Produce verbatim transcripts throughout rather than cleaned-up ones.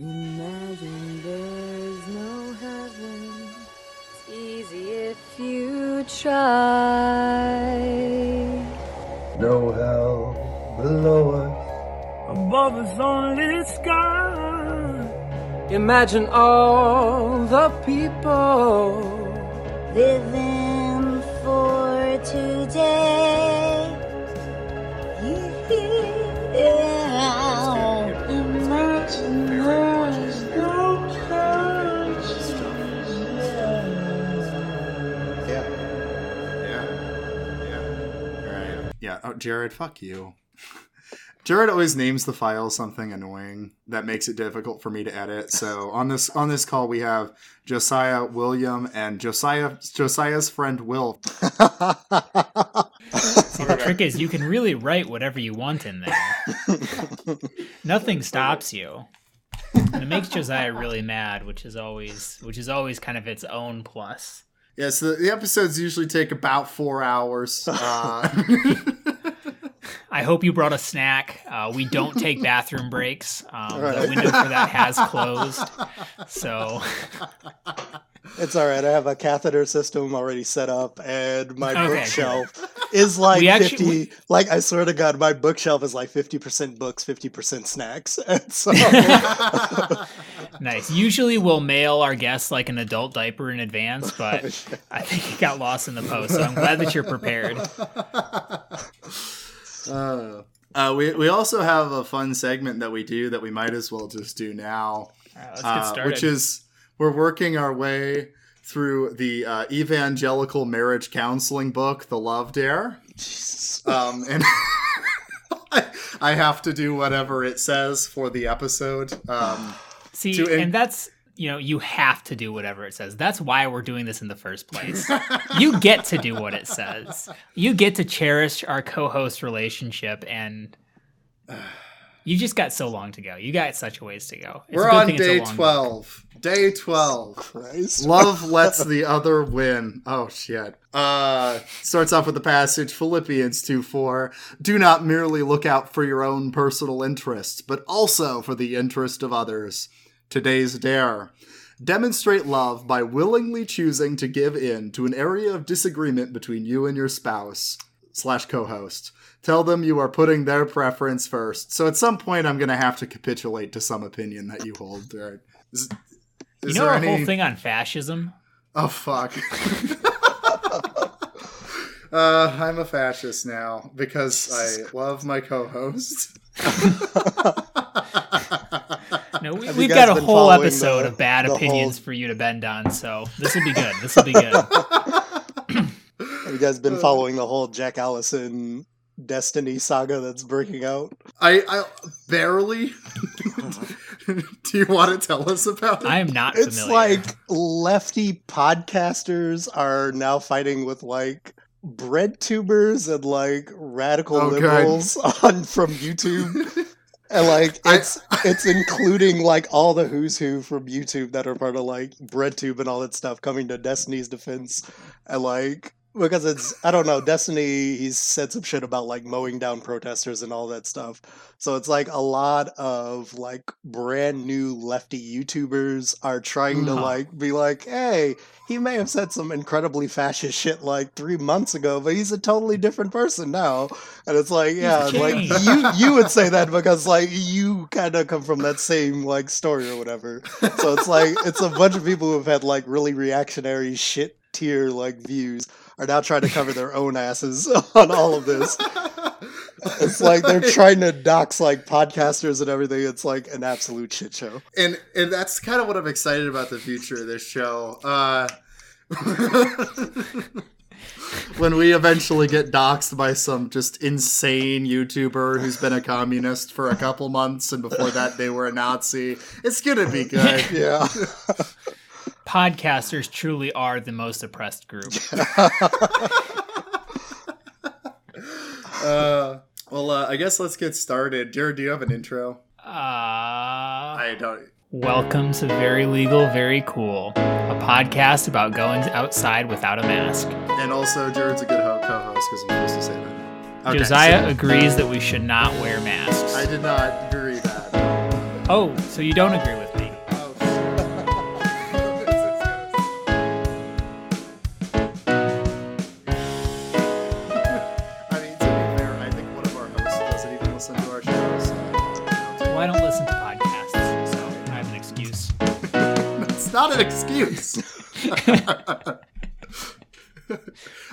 Imagine there's no heaven. It's easy if you try. No hell below us. Above us only sky. Imagine all the people living for today. Yeah. Imagine there's no curse. Yeah. Yeah. Yeah. Here I am. Yeah. Oh, Jared, fuck you. Jared always names the file something annoying that makes it difficult for me to edit. So on this on this call, we have Josiah, William, and Josiah Josiah's friend Will. See, the trick is you can really write whatever you want in there. Nothing stops you. And it makes Josiah really mad, which is always which is always kind of its own plus. Yeah, so the episodes usually take about four hours. Uh I hope you brought a snack. Uh, we don't take bathroom breaks. Um, right. The window for that has closed. So it's all right. I have a catheter system already set up, and my okay, bookshelf good. is like we fifty. Actually, we, like I swear to God, my bookshelf is like fifty percent books, fifty percent snacks. And so nice. Usually, we'll mail our guests like an adult diaper in advance, but I think it got lost in the post. So I'm glad that you're prepared. Uh, uh, we we also have a fun segment that we do that we might as well just do now, uh, let's get started. Uh, which is we're working our way through the uh, evangelical marriage counseling book, The Love Dare. Jesus. Um, and I, I have to do whatever it says for the episode. Um, See, to in- and that's... You know, you have to do whatever it says. That's why we're doing this in the first place. You get to do what it says. You get to cherish our co-host relationship, and you just got so long to go. You got such a ways to go. It's we're on day twelve. Book. Day twelve. Christ. Love lets the other win. Oh, shit. Uh, starts off with the passage, Philippians two four. Do not merely look out for your own personal interests, but also for the interest of others. Today's dare. Demonstrate love by willingly choosing to give in to an area of disagreement between you and your spouse slash co-host. Tell them you are putting their preference first. So at some point, I'm going to have to capitulate to some opinion that you hold. Is, is you know our any... whole thing on fascism? Oh, fuck. uh, I'm a fascist now because I love my co-host. No, we, we've got a whole episode the, of bad opinions whole... for you to bend on, so this will be good. This will be good. Have you guys been following the whole Jack Allison Destiny saga that's breaking out? I, I barely. Do you want to tell us about it? I am not familiar. It's like lefty podcasters are now fighting with like BreadTubers and like radical oh, liberals on from YouTube. And, like, it's I, it's including, like, all the who's who from YouTube that are part of, like, BreadTube and all that stuff coming to Destiny's defense. And, like, because it's, I don't know, Destiny, he's said some shit about, like, mowing down protesters and all that stuff. So it's, like, a lot of, like, brand new lefty YouTubers are trying to, like, be like, hey, he may have said some incredibly fascist shit, like, three months ago, but he's a totally different person now. And it's like, yeah, like, you you would say that because, like, you kind of come from that same, like, story or whatever. So it's, like, it's a bunch of people who have had, like, really reactionary shit tier, like, views. Are now trying to cover their own asses on all of this. It's like they're trying to dox like podcasters and everything. It's like an absolute shit show. And and that's kind of what I'm excited about the future of this show. Uh, when we eventually get doxed by some just insane YouTuber who's been a communist for a couple months, and before that they were a Nazi. It's gonna be good. Yeah. Podcasters truly are the most oppressed group. uh, well, uh, I guess let's get started. Jared, do you have an intro? Uh, I don't. Welcome to Very Legal, Very Cool, a podcast about going outside without a mask. And also, Jared's a good ho- co-host because I'm supposed to say that. Okay, Josiah so. agrees that we should not wear masks. I did not agree that. Oh, so you don't agree with me. I mean, to be fair, I think one of our hosts doesn't even listen to our shows. So well, I don't listen to podcasts, so I have an excuse. That's not an excuse.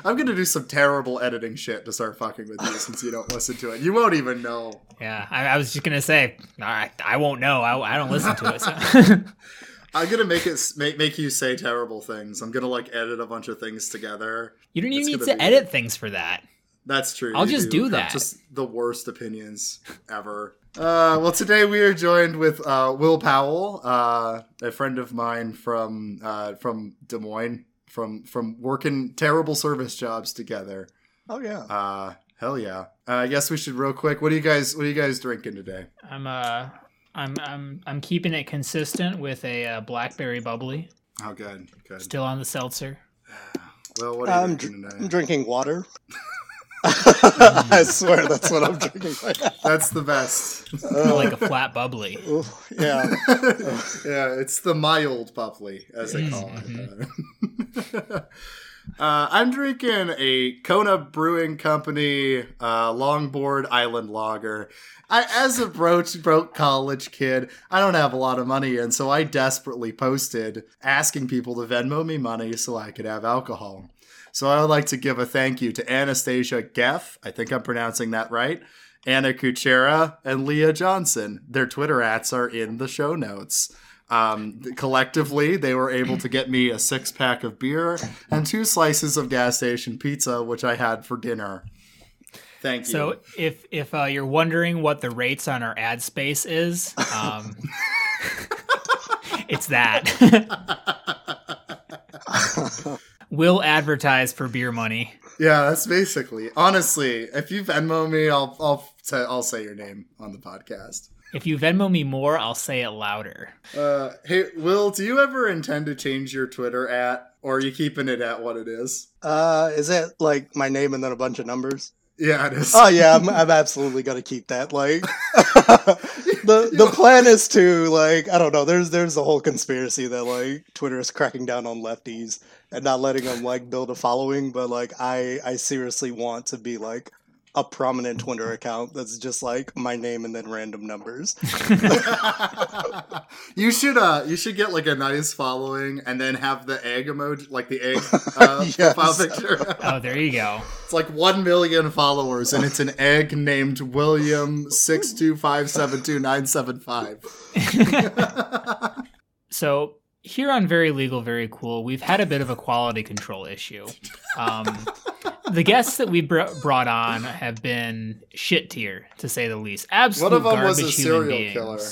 I'm going to do some terrible editing shit to start fucking with you since you don't listen to it. You won't even know. Yeah, I, I was just going to say, all right, I won't know. I, I don't listen to it. So. I'm going to make it make, make you say terrible things. I'm going to like edit a bunch of things together. You don't even it's need to be, edit things for that. That's true. I'll just do, do that. Just the worst opinions ever. Uh, well, today we are joined with uh, Will Powell, uh, a friend of mine from uh, from Des Moines. From from working terrible service jobs together. Oh yeah. Uh hell yeah. Uh, I guess we should real quick. What are you guys What are you guys drinking today? I'm uh I'm I'm I'm keeping it consistent with a uh, Blackberry Bubbly. Oh good. Good. Still on the seltzer. Well, what are you I'm drinking dr- today? I'm drinking water. I swear that's what I'm drinking right now. That's the best. Uh, like a flat bubbly. Yeah. Yeah, it's the mild bubbly, as they call it. Uh, I'm drinking a Kona Brewing Company uh, Longboard Island Lager. I, as a broke, broke college kid, I don't have a lot of money, and so I desperately posted asking people to Venmo me money so I could have alcohol. So I would like to give a thank you to Anastasia Geffe, I think I'm pronouncing that right, Anna Kucera, and Leah Johnson. Their Twitter ads are in the show notes. Um, collectively, they were able to get me a six-pack of beer and two slices of gas station pizza, which I had for dinner. Thank you. So if, if uh, you're wondering what the rates on our ad space is, um, it's that. Will advertise for beer money. Yeah, that's basically. Honestly, if you Venmo me, I'll I'll t- I'll say your name on the podcast. If you Venmo me more, I'll say it louder. Uh, hey, Will, do you ever intend to change your Twitter at, or are you keeping it at what it is? Uh, is it like my name and then a bunch of numbers? Yeah, it is. Oh yeah, I'm, I'm absolutely gonna keep that. Like, the the plan is to like I don't know. There's there's a whole conspiracy that like Twitter is cracking down on lefties and not letting them like build a following. But like I I seriously want to be like a prominent Twitter account that's just like my name and then random numbers. You should uh you should get like a nice following and then have the egg emoji, like the egg uh, yes. profile picture. Oh, there you go. It's like one million followers and it's an egg named William six two five seven two nine seven five. So here on Very Legal, Very Cool, we've had a bit of a quality control issue. Um, the guests that we br- brought on have been shit tier, to say the least. Absolute garbage human beings. One of them was a serial killer.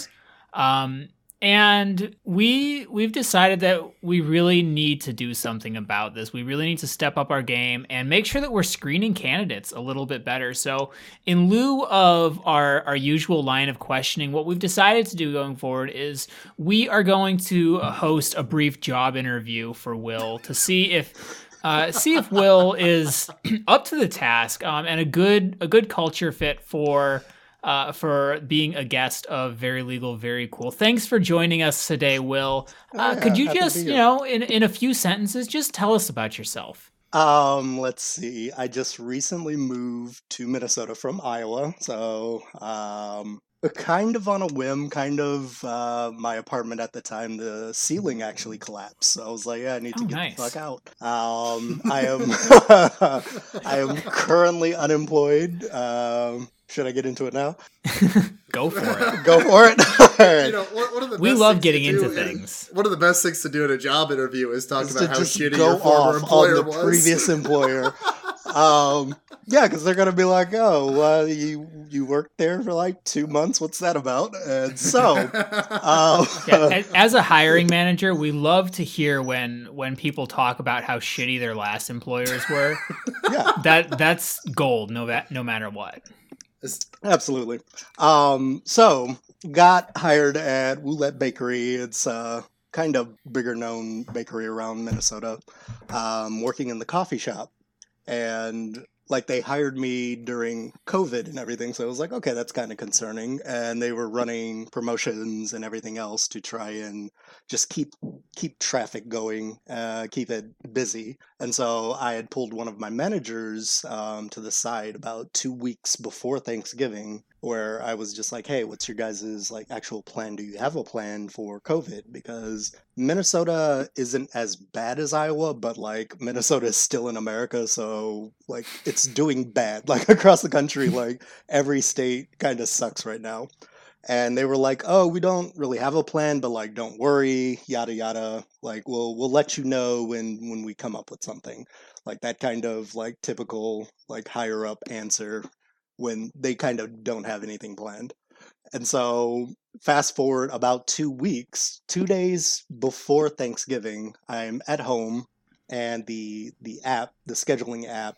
Um, and we, we've decided that we really need to do something about this. We really need to step up our game and make sure that we're screening candidates a little bit better. So in lieu of our, our usual line of questioning, what we've decided to do going forward is we are going to host a brief job interview for Will to see if... Uh, see if Will is up to the task um, and a good a good culture fit for uh, for being a guest of Very Legal, Very Cool. Thanks for joining us today, Will. Uh, oh, yeah, could you just, you know, in, in a few sentences, just tell us about yourself? Um, let's see. I just recently moved to Minnesota from Iowa, so um, kind of on a whim, kind of uh, my apartment at the time, the ceiling actually collapsed. So I was like, yeah, I need to oh, get nice. the fuck out. Um, I am I am currently unemployed. Um, should I get into it now? Go for it. Go for it. Right. You know, what, what are the we love getting into things. In, one of the best things to do in a job interview is talk is about how shitty your former employer on the was. Previous employer. Um, yeah, because they're going to be like, oh, uh, you you worked there for like two months. What's that about? And so um, yeah, as a hiring manager, we love to hear when when people talk about how shitty their last employers were. Yeah, that that's gold. No, that no matter what. Absolutely. Um, so got hired at Ouellette Bakery. It's uh kind of bigger known bakery around Minnesota, um, working in the coffee shop. And like they hired me during COVID and everything. So I was like, okay, that's kind of concerning. And they were running promotions and everything else to try and just keep keep traffic going, uh, keep it busy. And so I had pulled one of my managers um, to the side about two weeks before Thanksgiving, where I was just like, hey, what's your guys' like actual plan? Do you have a plan for COVID? Because Minnesota isn't as bad as Iowa, but like Minnesota is still in America. So like it's doing bad, like across the country, like every state kind of sucks right now. And they were like, oh, we don't really have a plan, but like, don't worry, yada, yada. Like, we'll, we'll let you know when, when we come up with something. Like that kind of like typical, like higher up answer when they kind of don't have anything planned. And so fast forward about two weeks, two days before Thanksgiving, I'm at home and the the app, the scheduling app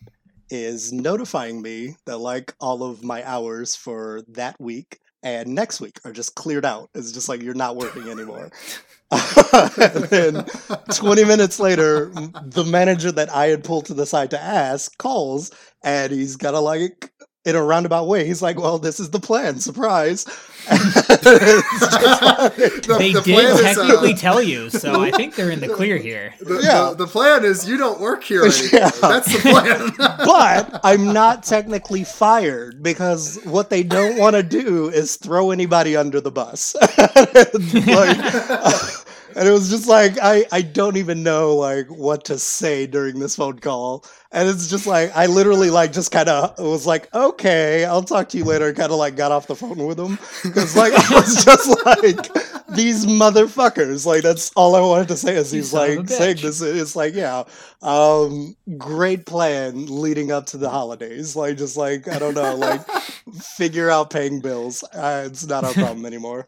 is notifying me that like all of my hours for that week and next week are just cleared out. It's just like, you're not working anymore. And then twenty minutes later, the manager that I had pulled to the side to ask calls, and he's got to like, in a roundabout way, he's like, well, this is the plan. Surprise. the, they the did technically is, uh, tell you, so I think they're in the clear here. The, yeah. the, the plan is you don't work here anymore. Yeah. That's the plan. But I'm not technically fired, because what they don't want to do is throw anybody under the bus. like, uh, And it was just like, I, I don't even know, like, what to say during this phone call. And it's just like, I literally, like, just kind of was like, okay, I'll talk to you later. Kind of, like, got off the phone with them. Because, like, I was just like, these motherfuckers. Like, that's all I wanted to say is he's, like, saying this. It's like, yeah, um, great plan leading up to the holidays. Like, just, like, I don't know, like, figure out paying bills. Uh, it's not our problem anymore.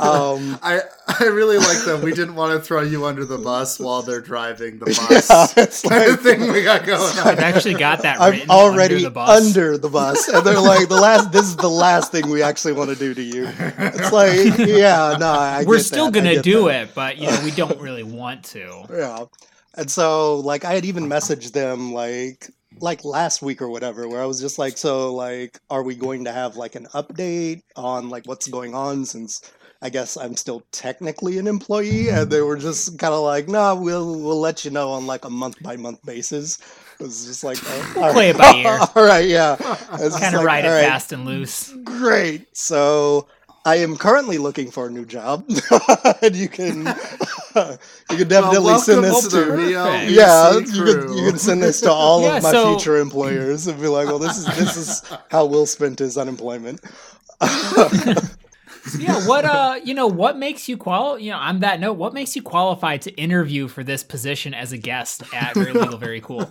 Um, I, I really like that we didn't want to throw you under the bus while they're driving the bus. Yeah, it's like, kind of thing we got going on. I've actually got that written. I'm already under the bus. Under the bus. And they're like, the last. This is the last thing we actually want to do to you. It's like, yeah, no, I We're get still going to do that. It, but you know, we don't really want to. Yeah. And so, like, I had even messaged them, like, like last week or whatever, where I was just like, so, like, are we going to have, like, an update on, like, what's going on since... I guess I'm still technically an employee, and they were just kind of like, "No, nah, we'll we'll let you know on like a month by month basis." It was just like, oh, all right. "Play it by ear." All right, yeah, kind of like, ride it right, fast and loose. Great. So I am currently looking for a new job, and you can you can definitely well, send this to, to yeah, you can, you can send this to all yeah, of my so... future employers and be like, "Well, this is this is how Will spent his unemployment." So yeah, what uh, you know, what makes you qual? You know, on that note, what makes you qualified to interview for this position as a guest at Very Legal, Very Cool?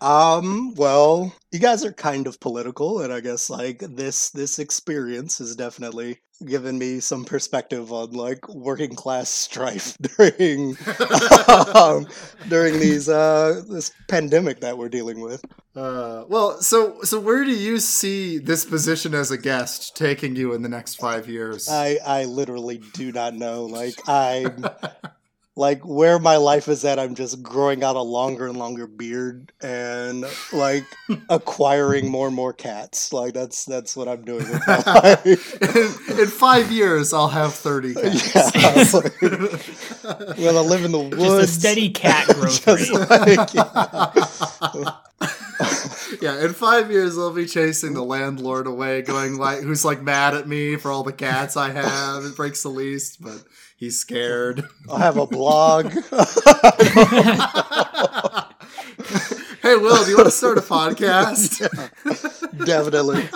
Um, well, you guys are kind of political, and I guess like this this experience has definitely given me some perspective on like working class strife during um, during these uh, this pandemic that we're dealing with. Uh, well, so so where do you see this position as a guest taking you in the next five years? I, I literally do not know. Like I'm like where my life is at. I'm just growing out a longer and longer beard and like acquiring more and more cats. Like that's that's what I'm doing with my life. in, in five years, I'll have thirty cats. Yeah, like, well, I live in the woods. Just a steady cat growth just rate. Like, yeah. Yeah, in five years I'll be chasing the landlord away, going like, who's like mad at me for all the cats I have. It breaks the lease, but he's scared. I'll have a blog. Hey, Will, do you want to start a podcast? Yeah, definitely.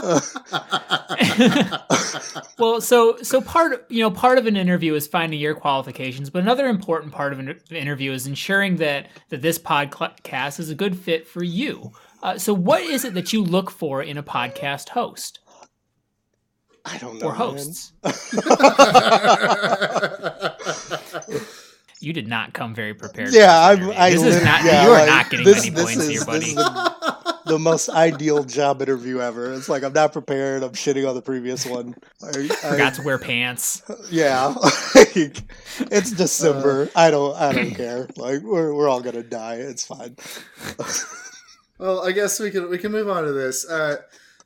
Well, so so part you know part of an interview is finding your qualifications, but another important part of an interview is ensuring that that this podcast is a good fit for you. Uh, so, what is it that you look for in a podcast host? I don't know. Or hosts. You did not come very prepared. Yeah, I'm. I this is not. Yeah, you are like, not getting this, many this points is, here, buddy. This is the, the most ideal job interview ever. It's like I'm not prepared. I'm shitting on the previous one. I, I forgot to wear pants. Yeah, like, it's December. Uh, I don't. I don't care. Like we're we're all gonna die. It's fine. Well, I guess we can we can move on to this. Uh,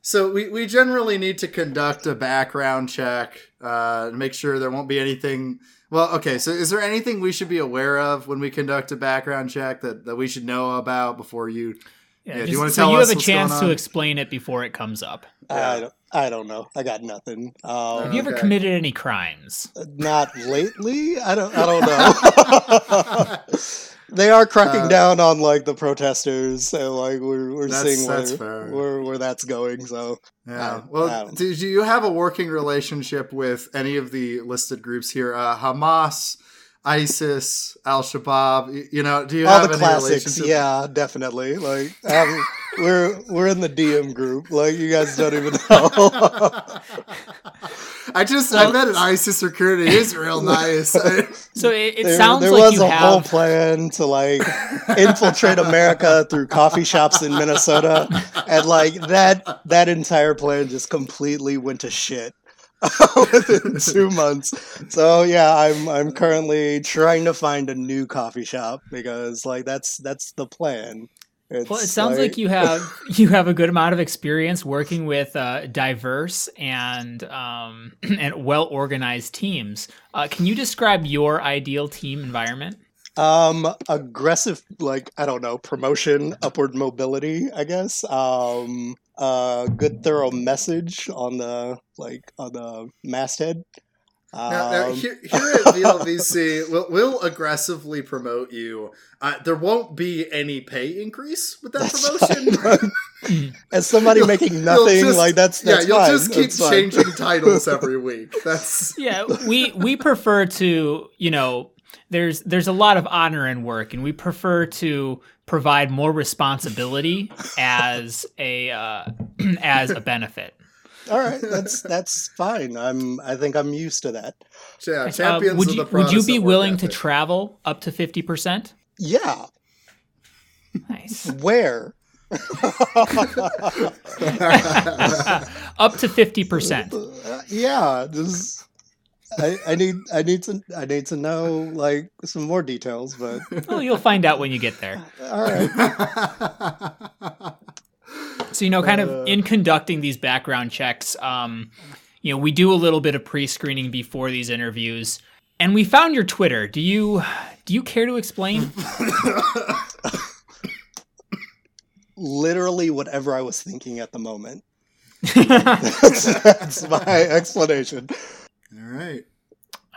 so we, we generally need to conduct a background check uh, to make sure there won't be anything. Well, okay, so is there anything we should be aware of when we conduct a background check that, that we should know about before you... Yeah, yeah, do you want to tell so you us have a chance to explain it before it comes up. Yeah. I, don't, I don't know. I got nothing. Um, have you ever okay. committed any crimes? Not lately. I don't. I don't know. They are cracking uh, down on like the protesters, so like we're we're that's, seeing that's where, where where that's going. So yeah. I, well, I do you have a working relationship with any of the listed groups here? Uh, Hamas. ISIS, Al-Shabaab, you know, do you all have the any classics? Yeah, definitely. Like um, we're we're in the D M group. Like you guys don't even know. I just well, I met an ISIS recruiter. He's real nice. So it, it there, sounds there like was you a have... whole plan to like infiltrate America through coffee shops in Minnesota, and like that that entire plan just completely went to shit. Within two months. So yeah, I'm I'm currently trying to find a new coffee shop because like that's that's the plan. It's well, it sounds like, like you have you have a good amount of experience working with uh, diverse and um, and well organized teams. Uh, can you describe your ideal team environment? Um, aggressive, like I don't know, promotion, upward mobility, I guess. Um, uh, good, thorough message on the like on the masthead. Um, now, now here, here at V L V C, we'll, we'll aggressively promote you. Uh, there won't be any pay increase with that promotion. As somebody making nothing just, like that's, that's yeah you'll fine. Just keep that's changing fine. Titles every week. That's yeah. We we prefer to you know. There's there's a lot of honor in work, and we prefer to provide more responsibility as a uh, as a benefit. All right, that's that's fine. I'm I think I'm used to that. Yeah, champions uh, would you, of the would you be willing to travel up to fifty percent? Yeah. Nice. Where? Up to fifty percent. Yeah. This I, I need I need to I need to know like some more details, but well, you'll find out when you get there. All right. So, you know, kind of in conducting these background checks, um, you know, we do a little bit of pre-screening before these interviews, and we found your Twitter. Do you do you care to explain? Literally whatever I was thinking at the moment. that's, that's my explanation. All right.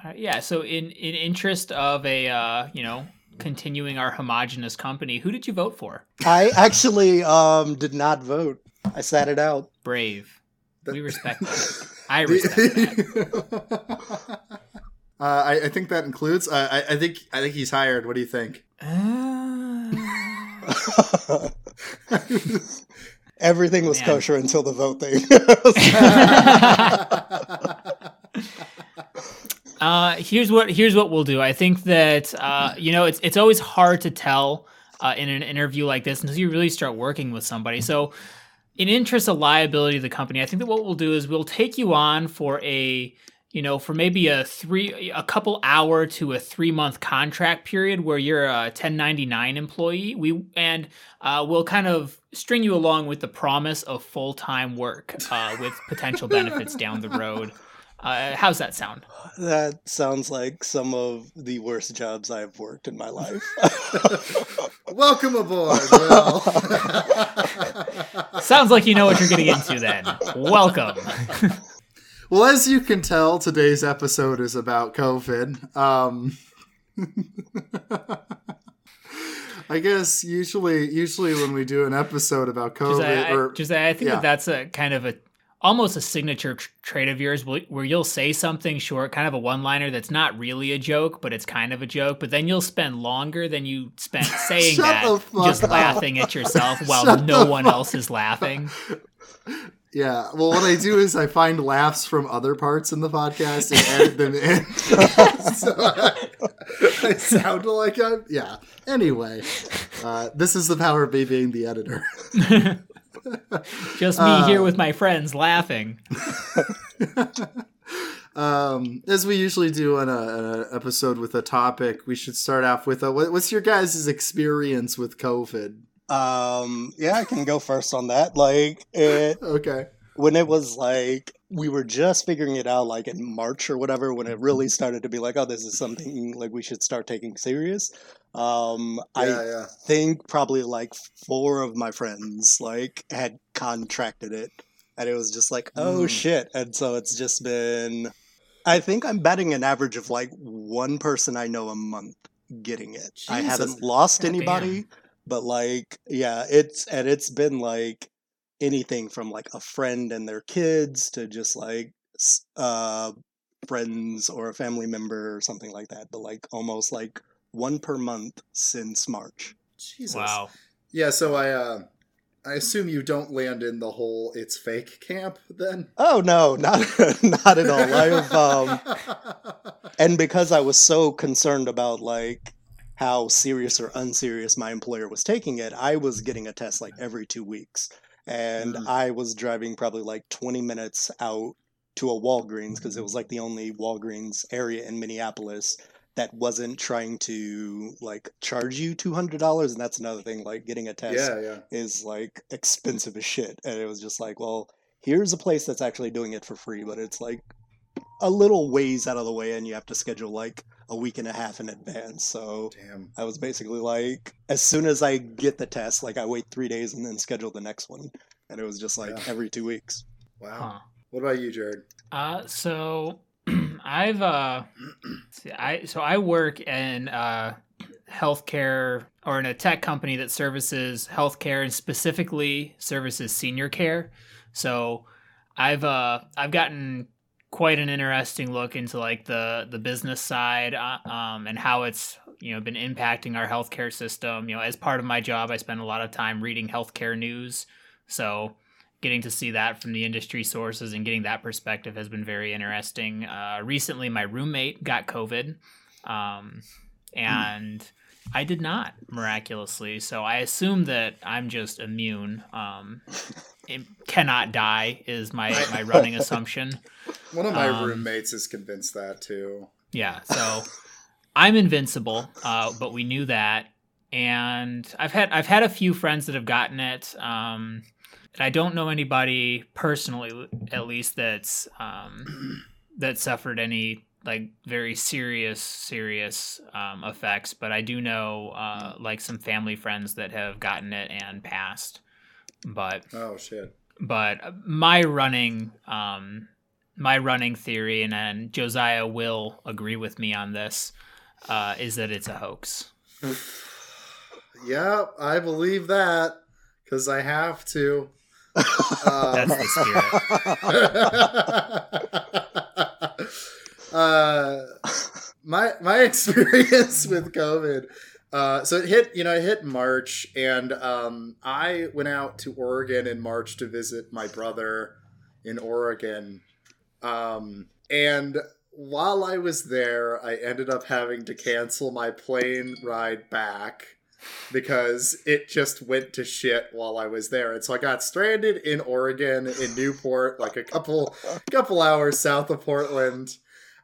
Uh, yeah. So, in, in interest of a uh, you know continuing our homogenous company, who did you vote for? I actually um, did not vote. I sat it out. Brave. We respect that. I respect that. Uh, I, I think that includes. Uh, I, I think I think he's hired. What do you think? Uh... Everything was Man. Kosher until the vote thing. Uh, here's what here's what we'll do. I think that uh, you know it's it's always hard to tell uh, in an interview like this until you really start working with somebody. So, in interest of liability of the company, I think that what we'll do is we'll take you on for a you know for maybe a three a couple hour to a three month contract period where you're a ten ninety-nine employee. We and uh, we'll kind of string you along with the promise of full time work uh, with potential benefits down the road. Uh, how's that sound? That sounds like some of the worst jobs I've worked in my life. Welcome aboard, Will. Sounds like you know what you're getting into then. Welcome. Well, as you can tell, today's episode is about COVID. Um, I guess usually usually when we do an episode about COVID... Josiah, or, I, Josiah, I think yeah. that that's a kind of a... almost a signature tr- trait of yours where you'll say something short, kind of a one-liner that's not really a joke, but it's kind of a joke, but then you'll spend longer than you spent saying that, just up. laughing at yourself while Shut no one else is laughing. Yeah, well, what I do is I find laughs from other parts in the podcast and edit them in. So I, I sound like I'm... Yeah, anyway, uh, this is the power of me being the editor. Just me um, here with my friends laughing. um, as we usually do on an episode with a topic, we should start off with, a, what's your guys' experience with COVID? Um, yeah, I can go first on that. Like, it, okay. When it was like, we were just figuring it out, like in March or whatever, when it really started to be like, oh, this is something like we should start taking serious. Um, yeah, I yeah. think probably like four of my friends like had contracted it, and it was just like, oh mm. shit. And so it's just been, I think I'm batting an average of like one person I know a month getting it. Jesus. I haven't lost God anybody. Damn. But like, yeah, it's, and it's been like anything from like a friend and their kids to just like uh, friends or a family member or something like that. But like almost like one per month since March. Jesus. Wow. Yeah. So I, uh, I assume you don't land in the whole it's fake camp then? Oh, no, not not at all. I've, um, and because I was so concerned about like how serious or unserious my employer was taking it, I was getting a test like every two weeks. And mm. I was driving probably like twenty minutes out to a Walgreens because it was like the only Walgreens area in Minneapolis that wasn't trying to like charge you two hundred dollars. And that's another thing, like getting a test yeah, yeah. is like expensive as shit. And it was just like, well, here's a place that's actually doing it for free, but it's like a little ways out of the way and you have to schedule like a week and a half in advance. So damn. I was basically like, as soon as I get the test, like I wait three days and then schedule the next one. And it was just like yeah. every two weeks. Wow. Huh. What about you, Jared? Uh, so I've, uh, I, so I work in uh healthcare or in a tech company that services healthcare and specifically services senior care. So I've, uh, I've gotten quite an interesting look into like the, the business side um, and how it's, you know, been impacting our healthcare system. You know, as part of my job, I spend a lot of time reading healthcare news. So getting to see that from the industry sources and getting that perspective has been very interesting. Uh, recently, my roommate got COVID um, and mm. I did not, miraculously. So I assume that I'm just immune. Um, it cannot die is my, my running assumption. One of my um, roommates is convinced that too. Yeah, so I'm invincible, uh, but we knew that, and I've had I've had a few friends that have gotten it. Um, and I don't know anybody personally, at least that's um, that suffered any like very serious serious um, effects. But I do know uh, like some family friends that have gotten it and passed. But oh shit! But my running. Um, My running theory, and then Josiah will agree with me on this, uh, is that it's a hoax. Yeah, I believe that because I have to. um, That's the spirit. uh, my my experience with COVID. Uh, so it hit, you know, it hit March, and um, I went out to Oregon in March to visit my brother in Oregon. Um, and while I was there, I ended up having to cancel my plane ride back because it just went to shit while I was there. And so I got stranded in Oregon, in Newport, like a couple, couple hours south of Portland.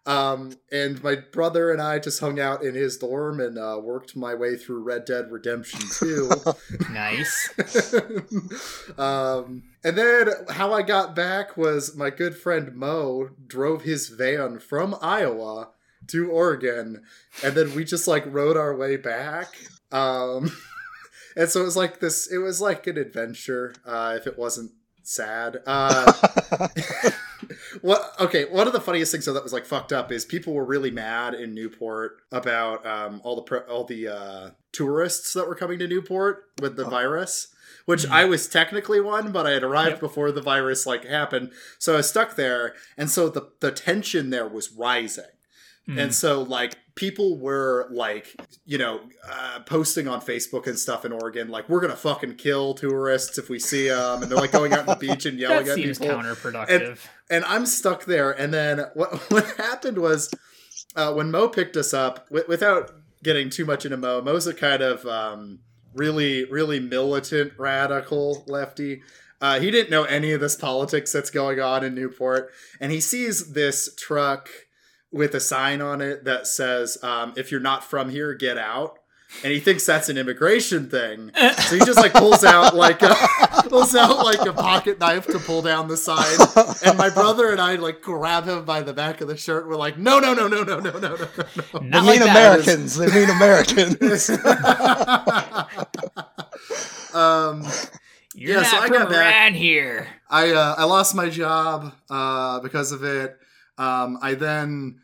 Um, and my brother and I just hung out in his dorm and, uh, worked my way through Red Dead Redemption two. Nice. um, and then how I got back was my good friend Mo drove his van from Iowa to Oregon. And then we just like rode our way back. Um, and so it was like this, it was like an adventure, uh, if it wasn't sad. Uh, What okay, one of the funniest things though that was like fucked up is people were really mad in Newport about um, all the pre- all the uh, tourists that were coming to Newport with the oh. virus, which mm-hmm. I was technically one, but I had arrived yep. before the virus like happened, so I was stuck there, and so the the tension there was rising, mm. and so like people were like, you know, uh, posting on Facebook and stuff in Oregon, like, we're going to fucking kill tourists if we see them. And they're like going out on the beach and yelling at people. That seems counterproductive. And, and I'm stuck there. And then what what happened was uh, when Mo picked us up, w- without getting too much into Mo, Mo's a kind of um, really, really militant, radical lefty. Uh, he didn't know any of this politics that's going on in Newport. And he sees this truck with a sign on it that says, um, if you're not from here, get out. and he thinks that's an immigration thing. So he just like pulls out like a, pulls out like a pocket knife to pull down the sign. And my brother and I like grab him by the back of the shirt. We're like, no, no, no, no, no, no, no, no, no. They mean Americans. They mean Americans. um. You're yeah, not so I got back. Here. I uh, I lost my job uh, because of it. Um, I then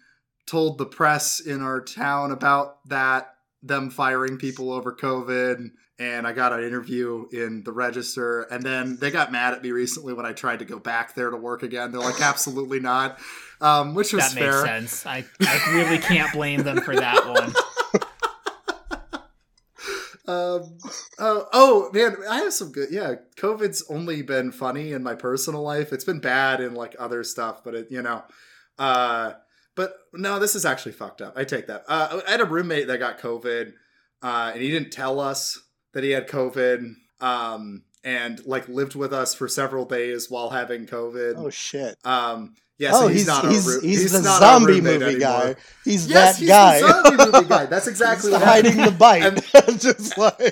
told the press in our town about that, them firing people over COVID, and I got an interview in the Register. And then they got mad at me recently when I tried to go back there to work again. They're like, absolutely not, um, which was fair. That makes sense. I, I really can't blame them for that one. Um, oh, oh man, I have some good, yeah, COVID's only been funny in my personal life. It's been bad in like other stuff, but it, you know, uh, but no, this is actually fucked up. I take that. Uh, I had a roommate that got COVID, uh, and he didn't tell us that he had COVID, um, and like lived with us for several days while having COVID. Oh shit. Um, yeah, so oh, he's, he's not he's, our, he's, he's the not zombie movie anymore. Guy. He's yes, that he's guy. Yes, the zombie movie guy. That's exactly he's what hiding happened. The bite. And, just like...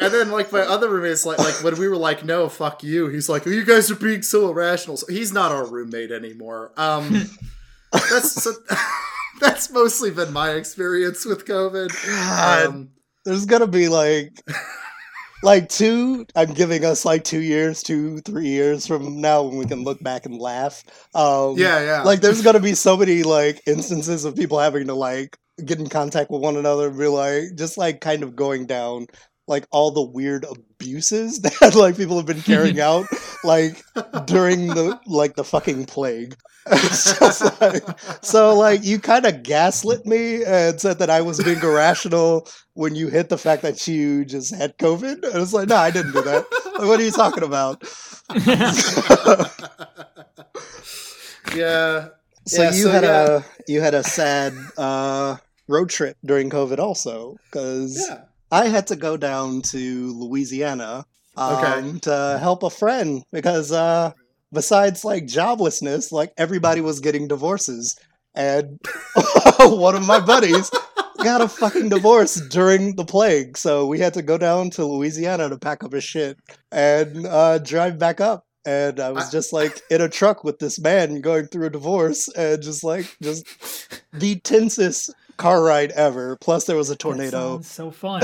and then, like, my other roommate's like, like, when we were like, no, fuck you, he's like, oh, you guys are being so irrational. So he's not our roommate anymore. Um, that's so, that's mostly been my experience with COVID. God, um, there's going to be, like... Like two, I'm giving us like two years, two, three years from now when we can look back and laugh. Um, yeah, yeah. Like there's going to be so many like instances of people having to like get in contact with one another and be like, just like kind of going down like all the weird abuses that like people have been carrying out like during the, like the fucking plague. It's just like, so like you kind of gaslit me and said that I was being irrational when you hit the fact that you just had COVID. And it's like, no, I didn't do that. Like, what are you talking about? yeah. So yeah, you so had yeah. a you had a sad uh, road trip during COVID also because yeah. I had to go down to Louisiana um, okay. to help a friend because. Uh, Besides, like, joblessness, like, everybody was getting divorces. And one of my buddies got a fucking divorce during the plague. So we had to go down to Louisiana to pack up his shit and uh, drive back up. And I was just, like, in a truck with this man going through a divorce and just, like, just the tensest car ride ever. Plus, there was a tornado. That sounds so fun.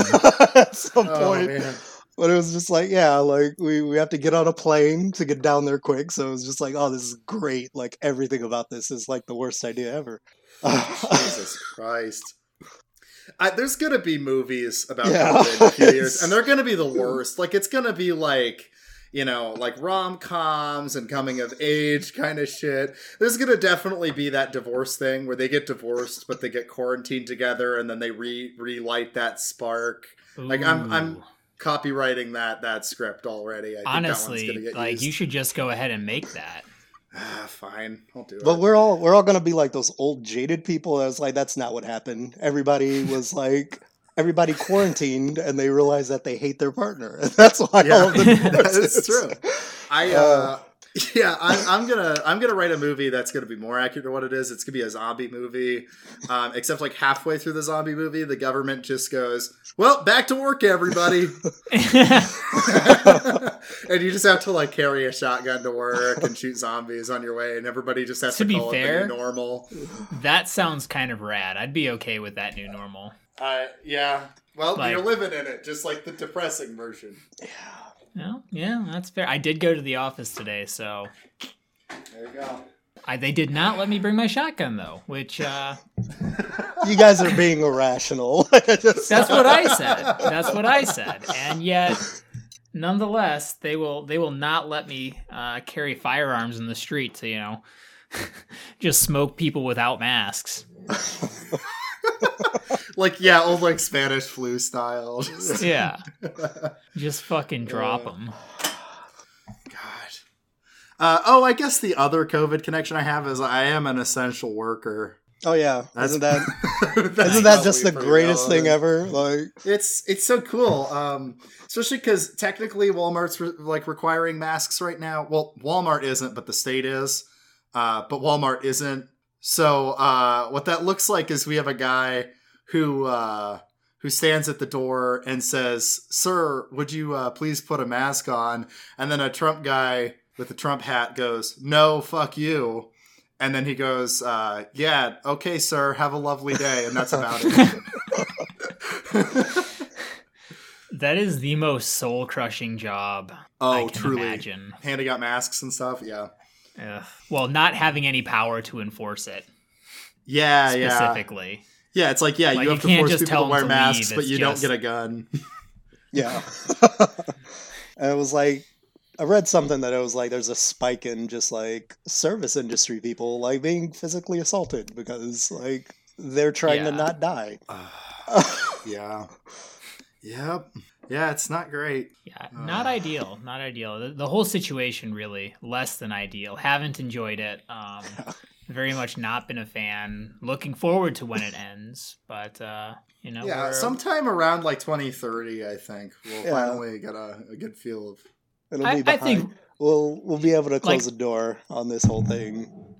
At some oh, point. Man. But it was just like, yeah, like, we, we have to get on a plane to get down there quick. So it was just like, oh, this is great. Like, everything about this is, like, the worst idea ever. Jesus Christ. I, there's going to be movies about yeah. COVID in a few years. And they're going to be the worst. Like, it's going to be, like, you know, like, rom-coms and coming-of-age kind of shit. There's going to definitely be that divorce thing where they get divorced, but they get quarantined together, and then they re- relight that spark. Ooh. Like, I'm... I'm copywriting that that script already. I honestly think that one's gonna get like used. You should just go ahead and make that. Ah, fine, I'll do it. But we're all we're all gonna be like those old jaded people. I was like, that's not what happened. Everybody was like, everybody quarantined and they realized that they hate their partner. That's why yeah, all of them. That's true. I uh, uh yeah, I'm, I'm gonna I'm gonna write a movie that's gonna be more accurate to what it is. It's gonna be a zombie movie, um, except like halfway through the zombie movie, the government just goes, "Well, back to work, everybody," and you just have to like carry a shotgun to work and shoot zombies on your way, and everybody just has to, to call be fair, it the new normal. That sounds kind of rad. I'd be okay with that new normal. Uh, yeah. Well, like, you're living in it, just like the depressing version. Yeah. Well, yeah, that's fair. I did go to the office today, so... There you go. I, they did not let me bring my shotgun, though, which... Uh... You guys are being irrational. That's what I said. That's what I said. And yet, nonetheless, they will they will not let me uh, carry firearms in the street to, you know, just smoke people without masks. Like, yeah, old, like, Spanish flu style. Just yeah. Just fucking drop them. God. Uh, oh, I guess the other COVID connection I have is I am an essential worker. Oh, yeah. That's, isn't that, isn't that just the greatest thing ever? Like, it's it's so cool. Um, especially because technically Walmart's, re- like, requiring masks right now. Well, Walmart isn't, but the state is. Uh, but Walmart isn't. So uh, what that looks like is we have a guy... Who uh, who stands at the door and says, "Sir, would you uh, please put a mask on?" And then a Trump guy with a Trump hat goes, "No, fuck you." And then he goes, uh, "Yeah, okay, sir, have a lovely day." And that's about it. That is the most soul-crushing job oh, I can truly. imagine. Handing out masks and stuff, yeah. Uh, well, not having any power to enforce it. Yeah, specifically. yeah. Specifically. Yeah, it's like, yeah, like, you have you to force just people to wear to masks, leave, but you just... don't get a gun. Yeah. And it was like, I read something that it was like, there's a spike in just like service industry people like being physically assaulted because like they're trying yeah. to not die. Uh, yeah. Yep. Yeah, it's not great. Yeah, not uh. ideal. Not ideal. The, the whole situation really less than ideal. Haven't enjoyed it. Um, very much not been a fan. Looking forward to when it ends, but uh, you know, yeah, we're... sometime around like twenty thirty, I think we'll yeah. finally get a, a good feel of. It'll I, be behind. I think we'll we'll be able to close like, the door on this whole thing.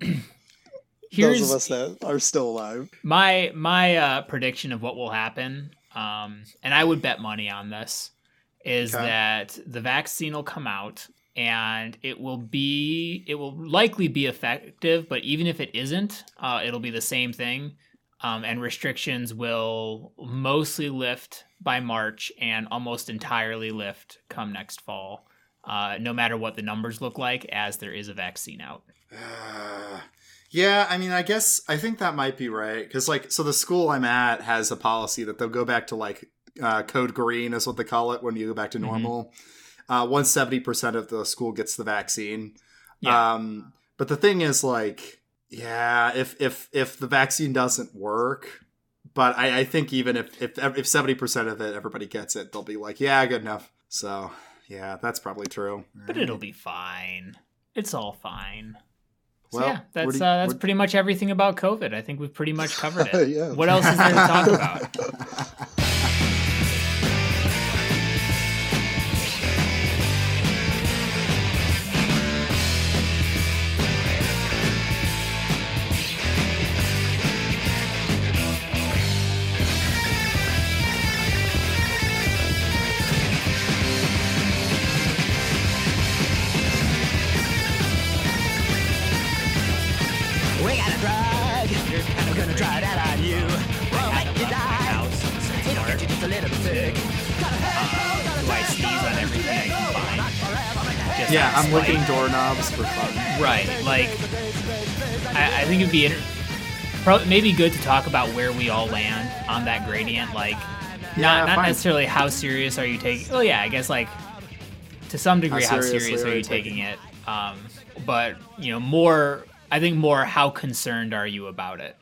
Those of us that are still alive. My my uh, prediction of what will happen. Um, and I would bet money on this, is okay. that the vaccine will come out and it will be, it will likely be effective, but even if it isn't, uh, it'll be the same thing. Um, and restrictions will mostly lift by March and almost entirely lift come next fall, uh, no matter what the numbers look like, as there is a vaccine out. Uh... Yeah, I mean, I guess I think that might be right because, like, so the school I'm at has a policy that they'll go back to like uh, code green is what they call it when you go back to normal. Once seventy percent of the school gets the vaccine, yeah. um, but the thing is, like, yeah, if if if the vaccine doesn't work, but I, I think even if if if seventy percent of it everybody gets it, they'll be like, yeah, good enough. So yeah, that's probably true. But it'll be fine. It's all fine. So well, yeah, that's you, uh, that's pretty much everything about COVID. I think we've pretty much covered it. Yeah. What else is there to talk about? Yeah, I'm like, licking doorknobs for fun. Right, like, I, I think it'd be probably maybe good to talk about where we all land on that gradient. Like, yeah, not not fine. necessarily how serious are you taking. Well, yeah, I guess like to some degree, how, how serious are you taking, taking it? Um, but you know, more. I think more. How concerned are you about it?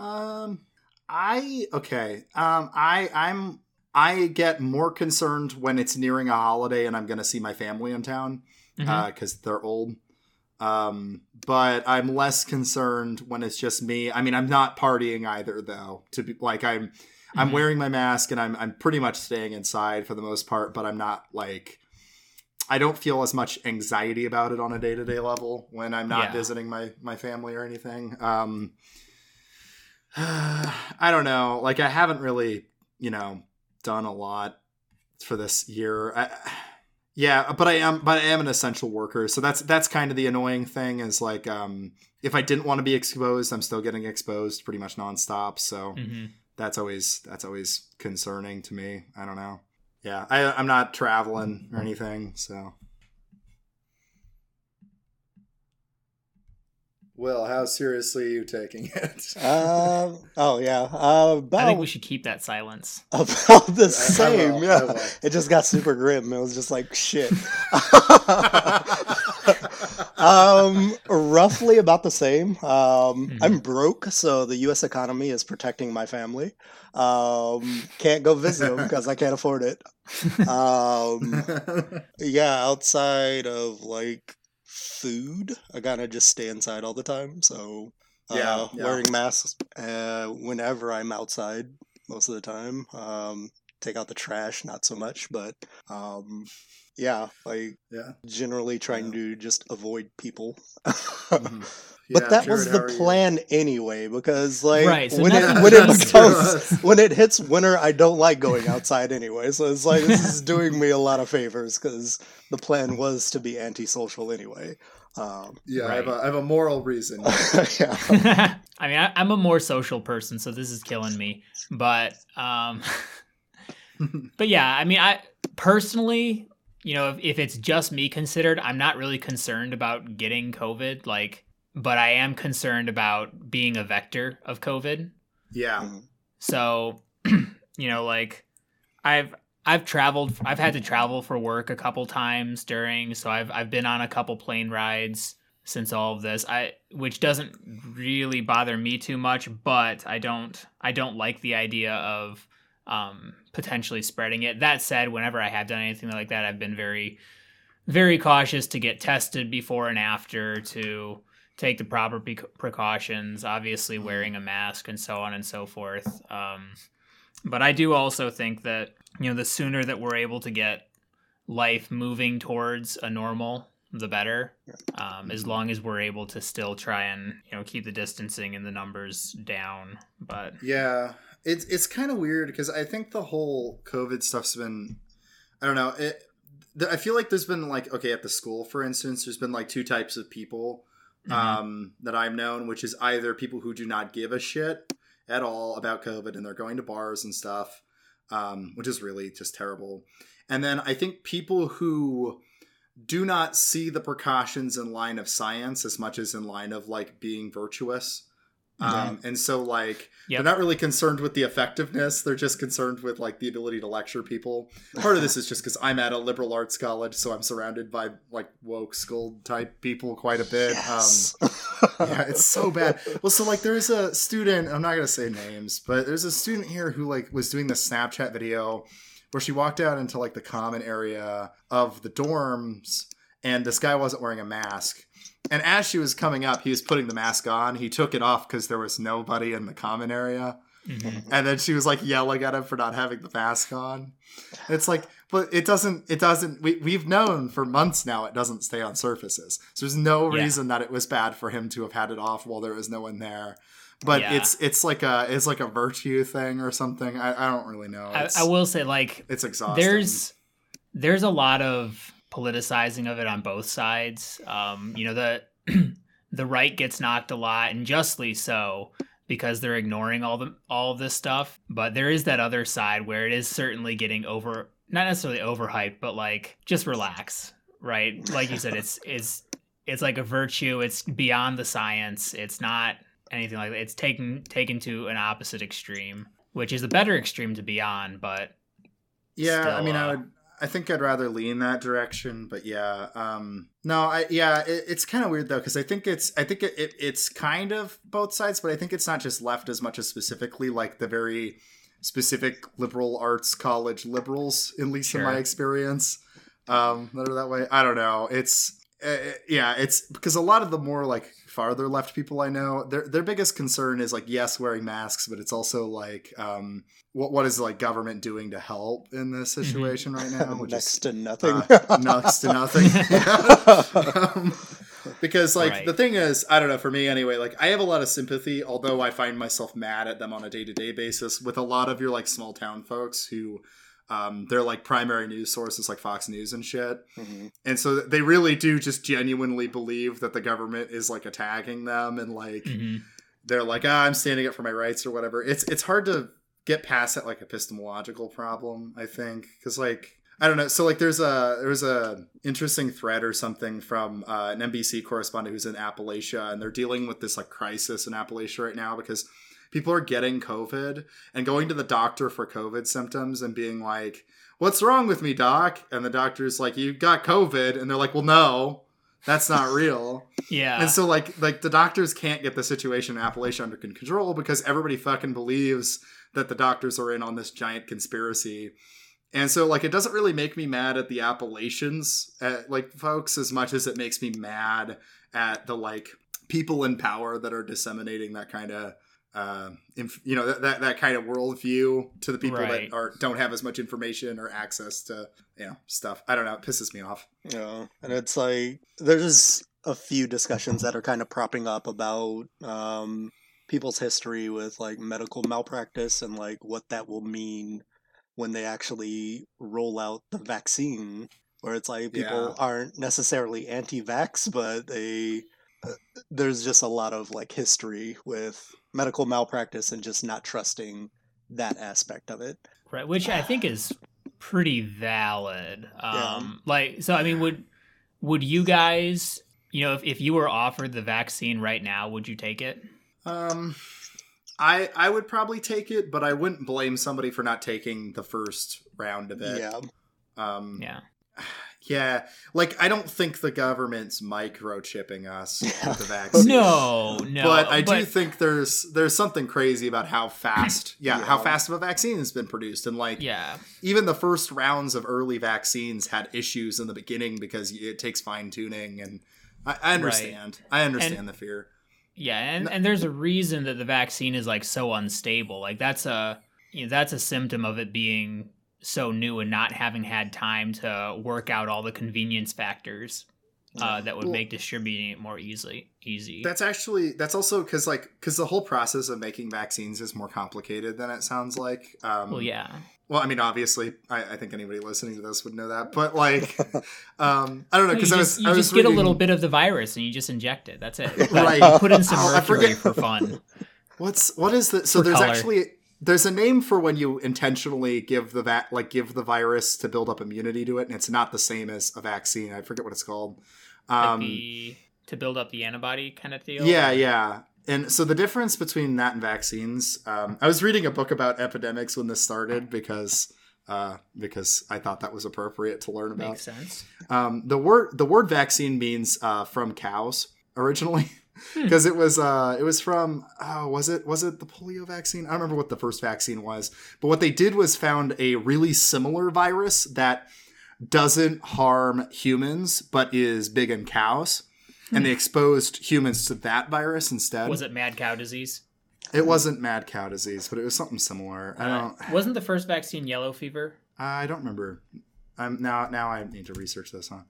Um, I okay. Um, I I'm. I get more concerned when it's nearing a holiday and I'm going to see my family in town because mm-hmm. uh, they're old. Um, but I'm less concerned when it's just me. I mean, I'm not partying either, though. To be like, I'm, mm-hmm. I'm wearing my mask and I'm, I'm pretty much staying inside for the most part. But I'm not like, I don't feel as much anxiety about it on a day to day level when I'm not yeah. visiting my my family or anything. Um, I don't know. Like, I haven't really, you know. done a lot for this year. I, yeah, but I am but I am an essential worker. So that's that's kind of the annoying thing is like um if I didn't want to be exposed, I'm still getting exposed pretty much nonstop. So mm-hmm. that's always that's always concerning to me. I don't know. Yeah, I I'm not traveling or anything, so. Will, how seriously are you taking it? uh, oh, yeah. Uh, about, I think we should keep that silence. About the I, same, I will, yeah. It just got super grim. It was just like, shit. um, roughly about the same. Um, mm-hmm. I'm broke, so the U S economy is protecting my family. Um, can't go visit them because I can't afford it. Um, yeah, outside of, like, food, I kind of just stay inside all the time, so uh, yeah, yeah. wearing masks uh, whenever I'm outside most of the time. Um, take out the trash, not so much, but um, yeah, like yeah. generally trying yeah. to just avoid people. Mm-hmm. But yeah, that Jared, was the plan you? anyway, because like right, so when, it, when, it becomes, when it hits winter, I don't like going outside anyway. So it's like, this is doing me a lot of favors because the plan was to be antisocial anyway. Um, yeah, right. I, have a, I have a moral reason. yeah. I mean, I, I'm a more social person, so this is killing me. But, um, but yeah, I mean, I personally, you know, if, if it's just me considered, I'm not really concerned about getting COVID, like. But I am concerned about being a vector of COVID. Yeah. So, you know, like I've I've traveled. I've had to travel for work a couple times during. So I've I've been on a couple plane rides since all of this. I which doesn't really bother me too much, but I don't I don't like the idea of um, potentially spreading it. That said, whenever I have done anything like that, I've been very, very cautious to get tested before and after to. Take the proper precautions, obviously wearing a mask and so on and so forth. Um, but I do also think that, you know, the sooner that we're able to get life moving towards a normal, the better, um, as long as we're able to still try and, you know, keep the distancing and the numbers down. But yeah, it's, it's kind of weird because I think the whole COVID stuff's been, I don't know. It, I feel like there's been like, okay, at the school, for instance, there's been like two types of people. Mm-hmm. Um, that I've known, which is either people who do not give a shit at all about COVID and they're going to bars and stuff, um, which is really just terrible. And then I think people who do not see the precautions in line of science as much as in line of like being virtuous. Um, okay. And so like, yep. they're not really concerned with the effectiveness. They're just concerned with like the ability to lecture people. Part of this is just because I'm at a liberal arts college, so I'm surrounded by like woke school type people quite a bit. Yes. Um, yeah, it's so bad. Well, so like there's a student, I'm not going to say names, but there's a student here who like was doing this Snapchat video where she walked out into like the common area of the dorms and this guy wasn't wearing a mask. And as she was coming up, he was putting the mask on. He took it off because there was nobody in the common area. Mm-hmm. And then she was like yelling at him for not having the mask on. It's like, but it doesn't, it doesn't, we, we've known for months now it doesn't stay on surfaces. So there's no reason yeah. that it was bad for him to have had it off while there was no one there. But yeah. it's it's like a it's like a virtue thing or something. I, I don't really know. I, I will say like it's exhausting. There's there's a lot of politicizing of it on both sides. Um, you know, the the right gets knocked a lot, and justly so, because they're ignoring all the all of this stuff. But there is that other side where it is certainly getting over, not necessarily overhyped, but like just relax, right? Like you said, it's it's it's like a virtue. It's beyond the science. It's not anything like that. It's taken taken to an opposite extreme, which is the better extreme to be on. But yeah, still, I mean, uh, I would. I think I'd rather lean that direction, but yeah, um, no, I, yeah, it, it's kind of weird though. Cause I think it's, I think it, it, it's kind of both sides, but I think it's not just left as much as specifically like the very specific liberal arts college liberals, at least sure. in my experience, um, that are that way. I don't know. It's, uh, yeah, it's because a lot of the more like farther left people I know, their, their biggest concern is like, yes, wearing masks, but it's also like, um, What what is like government doing to help in this situation right now? Which next is, to nothing. Uh, next to nothing. Yeah. um, because like right. the thing is, I don't know. For me anyway, like I have a lot of sympathy, although I find myself mad at them on a day to day basis. With a lot of your like small town folks who, um, their like primary news sources like Fox News and shit, mm-hmm. and so they really do just genuinely believe that the government is like attacking them and like mm-hmm. they're like, ah, I'm standing up for my rights or whatever. It's it's hard to get past that like epistemological problem, I think, because like I don't know. So like there's a there's a interesting thread or something from uh, an N B C correspondent who's in Appalachia, and they're dealing with this like crisis in Appalachia right now because people are getting COVID and going to the doctor for COVID symptoms and being like, "What's wrong with me, doc?" And the doctor's like, "You got COVID," and they're like, "Well, no, that's not real." Yeah. And so like like the doctors can't get the situation in Appalachia under control because everybody fucking believes that the doctors are in on this giant conspiracy. And so like, it doesn't really make me mad at the Appalachians at, like folks as much as it makes me mad at the like people in power that are disseminating that kind of um, inf- you know, that, that, that kind of worldview to the people right. that are, don't have as much information or access to, you know, stuff. I don't know. It pisses me off. Yeah. And it's like, there's a few discussions that are kind of propping up about, um, people's history with like medical malpractice and like what that will mean when they actually roll out the vaccine, where it's like people yeah. aren't necessarily anti-vax, but they uh, there's just a lot of like history with medical malpractice and just not trusting that aspect of it, right? Which I think is pretty valid. Um, yeah. Like, so I mean, would would you guys, you know, if if you were offered the vaccine right now, would you take it? Um, I I would probably take it, but I wouldn't blame somebody for not taking the first round of it. Yeah. Um, yeah. Yeah. Like, I don't think the government's microchipping us with the vaccine. No, no. But I but... do think there's there's something crazy about how fast, yeah, yeah, how fast of a vaccine has been produced. And like, yeah. even the first rounds of early vaccines had issues in the beginning because it takes fine tuning. And I, I understand. Right. I understand and... the fear. Yeah, and, and there's a reason that the vaccine is like so unstable. Like that's a you know, that's a symptom of it being so new and not having had time to work out all the convenience factors uh, that would well, make distributing it more easily easy. That's actually that's also because like because the whole process of making vaccines is more complicated than it sounds like. Um, well, yeah. Well, I mean, obviously, I, I think anybody listening to this would know that. But like, um, I don't know, because no, I was, you I was just reading... get a little bit of the virus and you just inject it. That's it. Right. You put in some mercury for fun. What's what is the so for there's color. Actually there's a name for when you intentionally give the va- like give the virus to build up immunity to it, and it's not the same as a vaccine. I forget what it's called. Um, like the, to build up the antibody kind of deal. Yeah, yeah. And so the difference between that and vaccines, um, I was reading a book about epidemics when this started because uh, because I thought that was appropriate to learn about. Makes sense. Um, the word the word vaccine means uh, from cows originally, because hmm. it was uh, it was from oh, was it was it the polio vaccine? I don't remember what the first vaccine was, but what they did was found a really similar virus that doesn't harm humans but is big in cows. And they exposed humans to that virus instead. Was it mad cow disease? It wasn't mad cow disease, but it was something similar. I don't. Uh, wasn't the first vaccine yellow fever? I don't remember. I'm now. Now I need to research this, huh?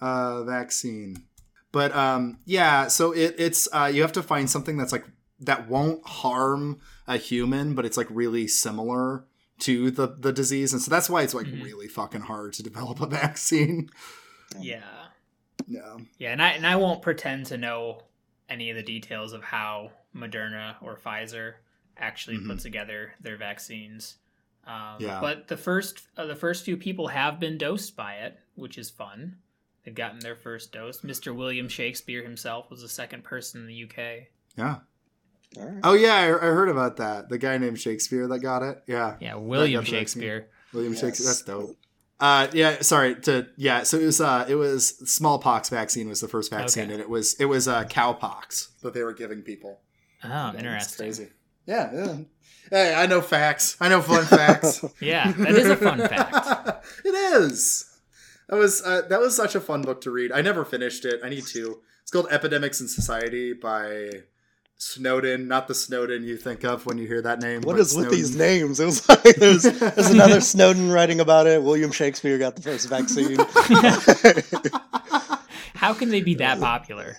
Uh, vaccine, but um, yeah. So it, it's uh, you have to find something that's like that won't harm a human, but it's like really similar to the the disease, and so that's why it's like mm-hmm. really fucking hard to develop a vaccine. Yeah. No. Yeah, and I and I won't pretend to know any of the details of how Moderna or Pfizer actually mm-hmm. put together their vaccines. Um, yeah. But the first uh, the first few people have been dosed by it, which is fun. They've gotten their first dose. Mister William Shakespeare himself was the second person in the U K. Yeah. All right. Oh yeah, I, I heard about that. The guy named Shakespeare that got it. Yeah. Yeah, William Shakespeare. William yes. Shakespeare. That's dope. Uh, yeah, sorry to, yeah. So it was, uh, it was smallpox vaccine was the first vaccine, okay. and it was, it was, uh, cowpox that they were giving people. Oh, yeah, interesting. Crazy. Yeah, yeah. Hey, I know facts. I know fun facts. Yeah. That is a fun fact. It is. That was, uh, that was such a fun book to read. I never finished it. I need to. It's called Epidemics in Society by Snowden, not the Snowden you think of when you hear that name. What is Snowden. With these names? It was like there's there's another Snowden writing about it. William Shakespeare got the first vaccine. How can they be that popular?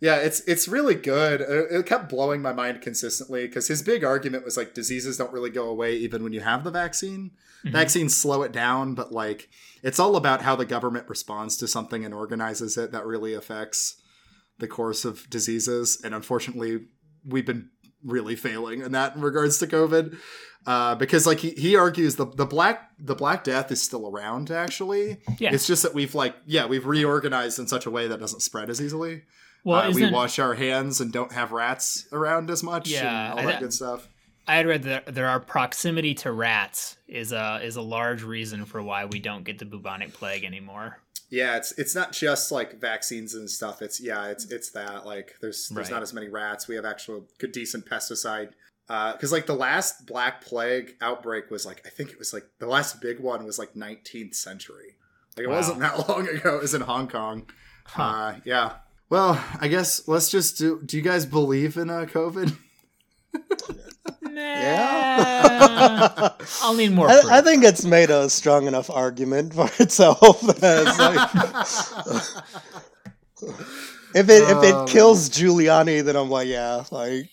Yeah, it's it's really good. It kept blowing my mind consistently because his big argument was like diseases don't really go away even when you have the vaccine. Mm-hmm. Vaccines slow it down, but like it's all about how the government responds to something and organizes it that really affects the course of diseases. And unfortunately we've been really failing in that in regards to COVID uh, because like he, he argues the, the black, the black death is still around actually. Yeah. It's just that we've like, yeah, we've reorganized in such a way that doesn't spread as easily. Well, uh, we wash our hands and don't have rats around as much. Yeah. And all that I, good stuff. I had read that there are proximity to rats is a, is a large reason for why we don't get the bubonic plague anymore. Yeah, it's it's not just like vaccines and stuff. It's yeah, it's it's that like there's there's right. not as many rats. We have actual good decent pesticide because uh, like the last black plague outbreak was like I think it was like the last big one was like nineteenth century. Like it wow. wasn't that long ago. It was in Hong Kong. Huh. Uh, yeah, Well, I guess let's just do... Do you guys believe in uh, COVID? Nah. Yeah. I'll need more proof. I, I think it's made a strong enough argument for itself. That it's like, if it um, if it kills Giuliani, then I'm like, yeah, like...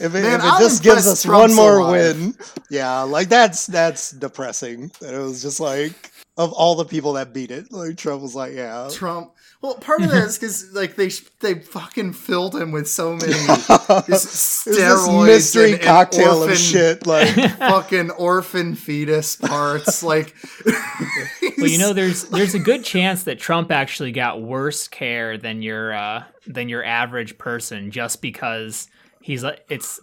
If it, Man, if it just gives us Trump's one more alive. win, yeah, like that's that's depressing. That it was just like, of all the people that beat it, like Trump was like, yeah, Trump. Well, part of that is because like they they fucking filled him with so many this steroids, this mystery and, cocktail and orphan, of shit, like fucking orphan fetus parts. Like, well, you know, there's there's a good chance that Trump actually got worse care than your uh, than your average person, just because. He's like, it's,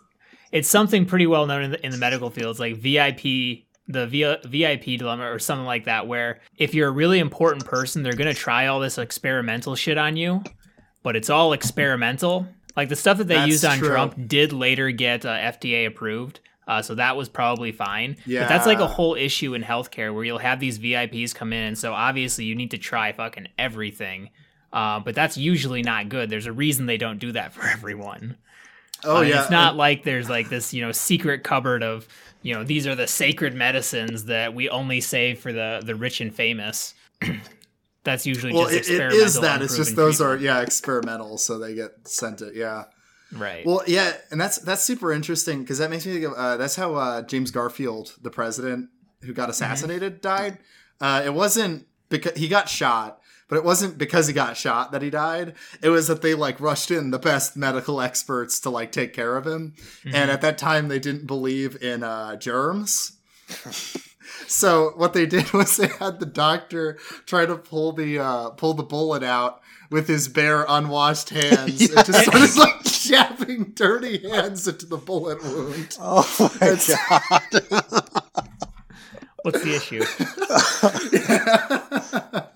it's something pretty well known in the, in the medical fields, like V I P, the v, V I P dilemma or something like that, where if you're a really important person, they're going to try all this experimental shit on you, but it's all experimental. Like the stuff that they That's used on true. Trump did later get uh, F D A approved. Uh, so that was probably fine. Yeah. But that's like a whole issue in healthcare where you'll have these V I Ps come in. And so obviously you need to try fucking everything. Uh, but that's usually not good. There's a reason they don't do that for everyone. Oh, I mean, yeah. It's not like there's like this, you know, secret cupboard of, you know, these are the sacred medicines that we only save for the, the rich and famous. That's usually well, just it, experimental. Well, it is that. It's just those treatment. are, yeah, experimental. So they get sent it. Yeah. Right. Well, yeah. And that's that's super interesting because that makes me think of uh, that's how uh, James Garfield, the president who got assassinated, mm-hmm. died. Uh, it wasn't because he got shot. But it wasn't because he got shot that he died. It was that they like rushed in the best medical experts to like take care of him. Mm-hmm. And at that time they didn't believe in uh, germs. So what they did was they had the doctor try to pull the uh, pull the bullet out with his bare unwashed hands. Yeah. It just sort of like jabbing dirty hands into the bullet wound. Oh my That's- God. What's the issue? Yeah.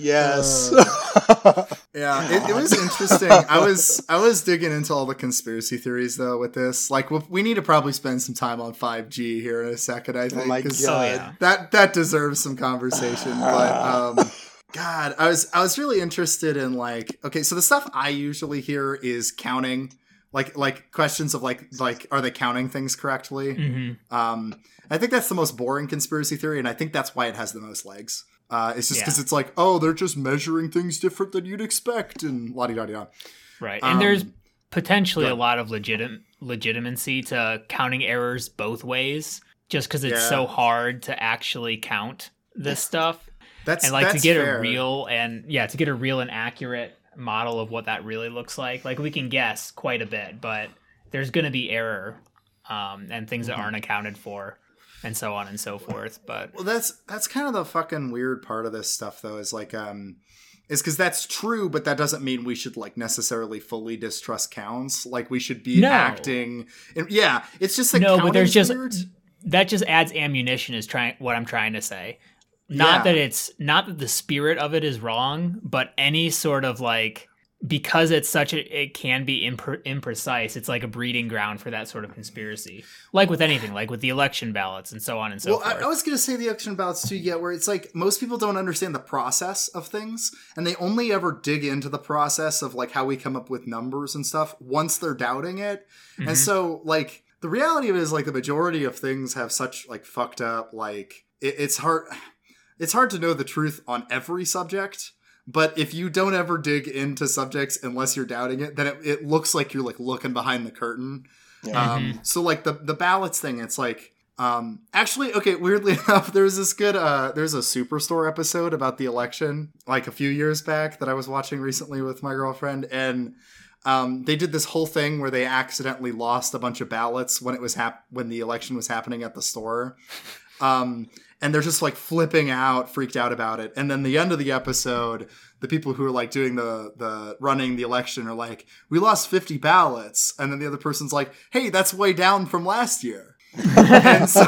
Yes. Uh, yeah, it, it was interesting. I was I was digging into all the conspiracy theories though with this. Like we'll, we need to probably spend some time on five G here in a second. I think oh my God. Uh, yeah. that that deserves some conversation. But um, God, I was I was really interested in like okay, so the stuff I usually hear is counting, like like questions of like like are they counting things correctly? Mm-hmm. Um, I think that's the most boring conspiracy theory, and I think that's why it has the most legs. Uh, it's just because yeah. it's like, oh, they're just measuring things different than you'd expect and la-di-da-di-da. Right. And um, there's potentially but, a lot of legit- legitimacy to counting errors both ways just because it's yeah. so hard to actually count this stuff. That's And like that's to get fair. a real and yeah, to get a real and accurate model of what that really looks like. Like we can guess quite a bit, but there's going to be error um, and things mm-hmm. that aren't accounted for. And so on and so forth. But well, that's that's kind of the fucking weird part of this stuff, though, is like um, is because that's true. But that doesn't mean we should like necessarily fully distrust counts. Like we should be no. acting. And, yeah, it's just like no, but there's just weird. That just adds ammunition is trying what I'm trying to say. Not yeah. that it's not that the spirit of it is wrong, but any sort of like because it's such a it can be imp- imprecise it's like a breeding ground for that sort of conspiracy, like with anything, like with the election ballots and so on and so well, forth. Well, I, I was gonna say the election ballots too, yeah, where it's like most people don't understand the process of things and they only ever dig into the process of like how we come up with numbers and stuff once they're doubting it. Mm-hmm. And so like the reality of it is like the majority of things have such like fucked up like it, it's hard it's hard to know the truth on every subject. But if you don't ever dig into subjects unless you're doubting it, then it, it looks like you're like looking behind the curtain. Yeah. Um, mm-hmm. So like the, the ballots thing, it's like um, actually, OK, weirdly enough, there was this good uh, there's a Superstore episode about the election like a few years back that I was watching recently with my girlfriend. And um, they did this whole thing where they accidentally lost a bunch of ballots when it was hap- when the election was happening at the store. Um And they're just like flipping out, freaked out about it. And then the end of the episode, the people who are like doing the, the running the election are like, we lost fifty ballots. And then the other person's like, hey, that's way down from last year. and, so,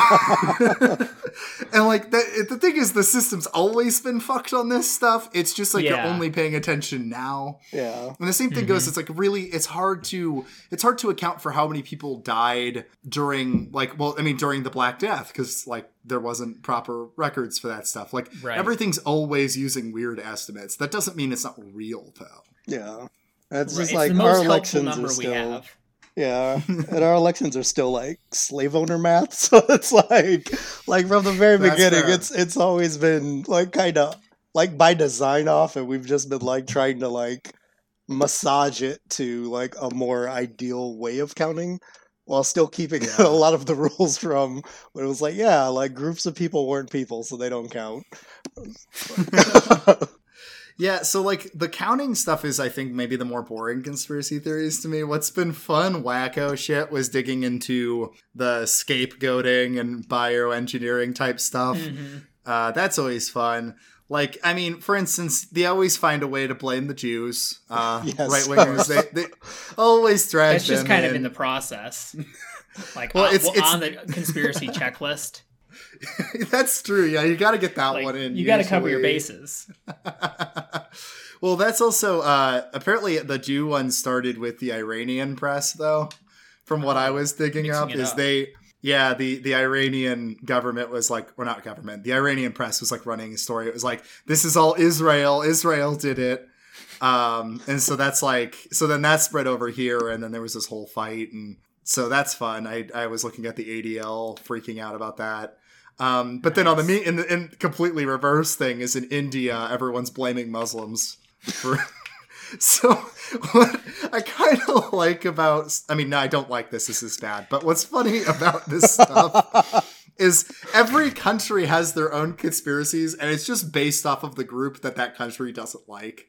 and like the, the thing is, the system's always been fucked on this stuff. It's just like yeah. you're only paying attention now. Yeah. And the same thing mm-hmm. goes. It's like really, it's hard to it's hard to account for how many people died during like well, I mean during the Black Death because like there wasn't proper records for that stuff. Like right. everything's always using weird estimates. That doesn't mean it's not real though. Yeah. That's right. Just like our elections are still. Have. Yeah, and our elections are still like slave owner math, so it's like, like from the very That's beginning, fair. it's it's always been like kind of like by design off, and we've just been like trying to like massage it to like a more ideal way of counting, while still keeping yeah. a lot of the rules from when it was like, yeah, like groups of people weren't people, so they don't count. Yeah, so, like, the counting stuff is, I think, maybe the more boring conspiracy theories to me. What's been fun, wacko shit, was digging into the scapegoating and bioengineering type stuff. Mm-hmm. Uh, that's always fun. Like, I mean, for instance, they always find a way to blame the Jews. Uh, yes. Right-wingers, they, they always drag them. That's just kind in. of in the process. Like, well, on, it's, it's... on the conspiracy checklist. That's true. Yeah, you got to get that like, one in. You got to cover your bases. Well, that's also uh, apparently the Jew one started with the Iranian press, though. From what I was digging up, is up. they yeah the the Iranian government was like, or not government, the Iranian press was like running a story. It was like, this is all Israel. Israel did it. Um, and so that's like, so then that spread over here, and then there was this whole fight, and so that's fun. I I was looking at the A D L, freaking out about that. Um, but nice. Then on the meat, in the in completely reverse thing is in India, everyone's blaming Muslims. For, so what I kind of like about, I mean, no, I don't like this. This is bad. But what's funny about this stuff is every country has their own conspiracies, and it's just based off of the group that that country doesn't like.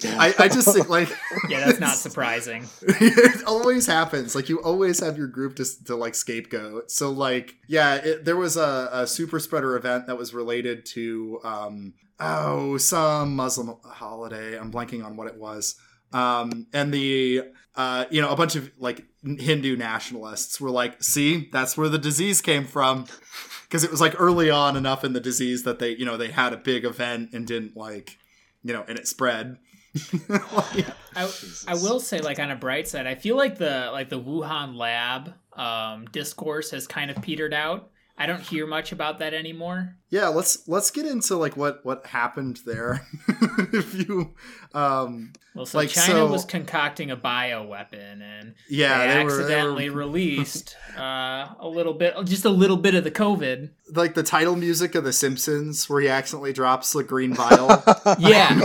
Yeah. I, I just think like yeah that's not surprising. It always happens. Like, you always have your group to, to like scapegoat. So like yeah it, there was a, a super spreader event that was related to um oh some Muslim holiday. I'm blanking on what it was. Um and the uh you know a bunch of like Hindu nationalists were like, see, that's where the disease came from, because it was like early on enough in the disease that they you know they had a big event and didn't like you know, and it spread. like, I, I will say, like, on a bright side, I feel like the like the Wuhan lab um, discourse has kind of petered out. I don't hear much about that anymore. Yeah, let's let's get into like what, what happened there. if you, um, well, so like, China so, was concocting a bioweapon, and yeah, they, they accidentally were, they were... released uh, a little bit, just a little bit of the COVID. Like the title music of The Simpsons, where he accidentally drops the green vial. Yeah,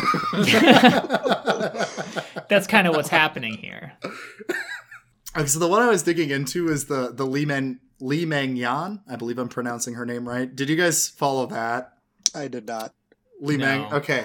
that's kind of what's happening here. Okay, so the one I was digging into is the the Li-Meng. Li-Meng Yan, I believe I'm pronouncing her name right. Did you guys follow that? I did not. Li-Meng, no. Okay.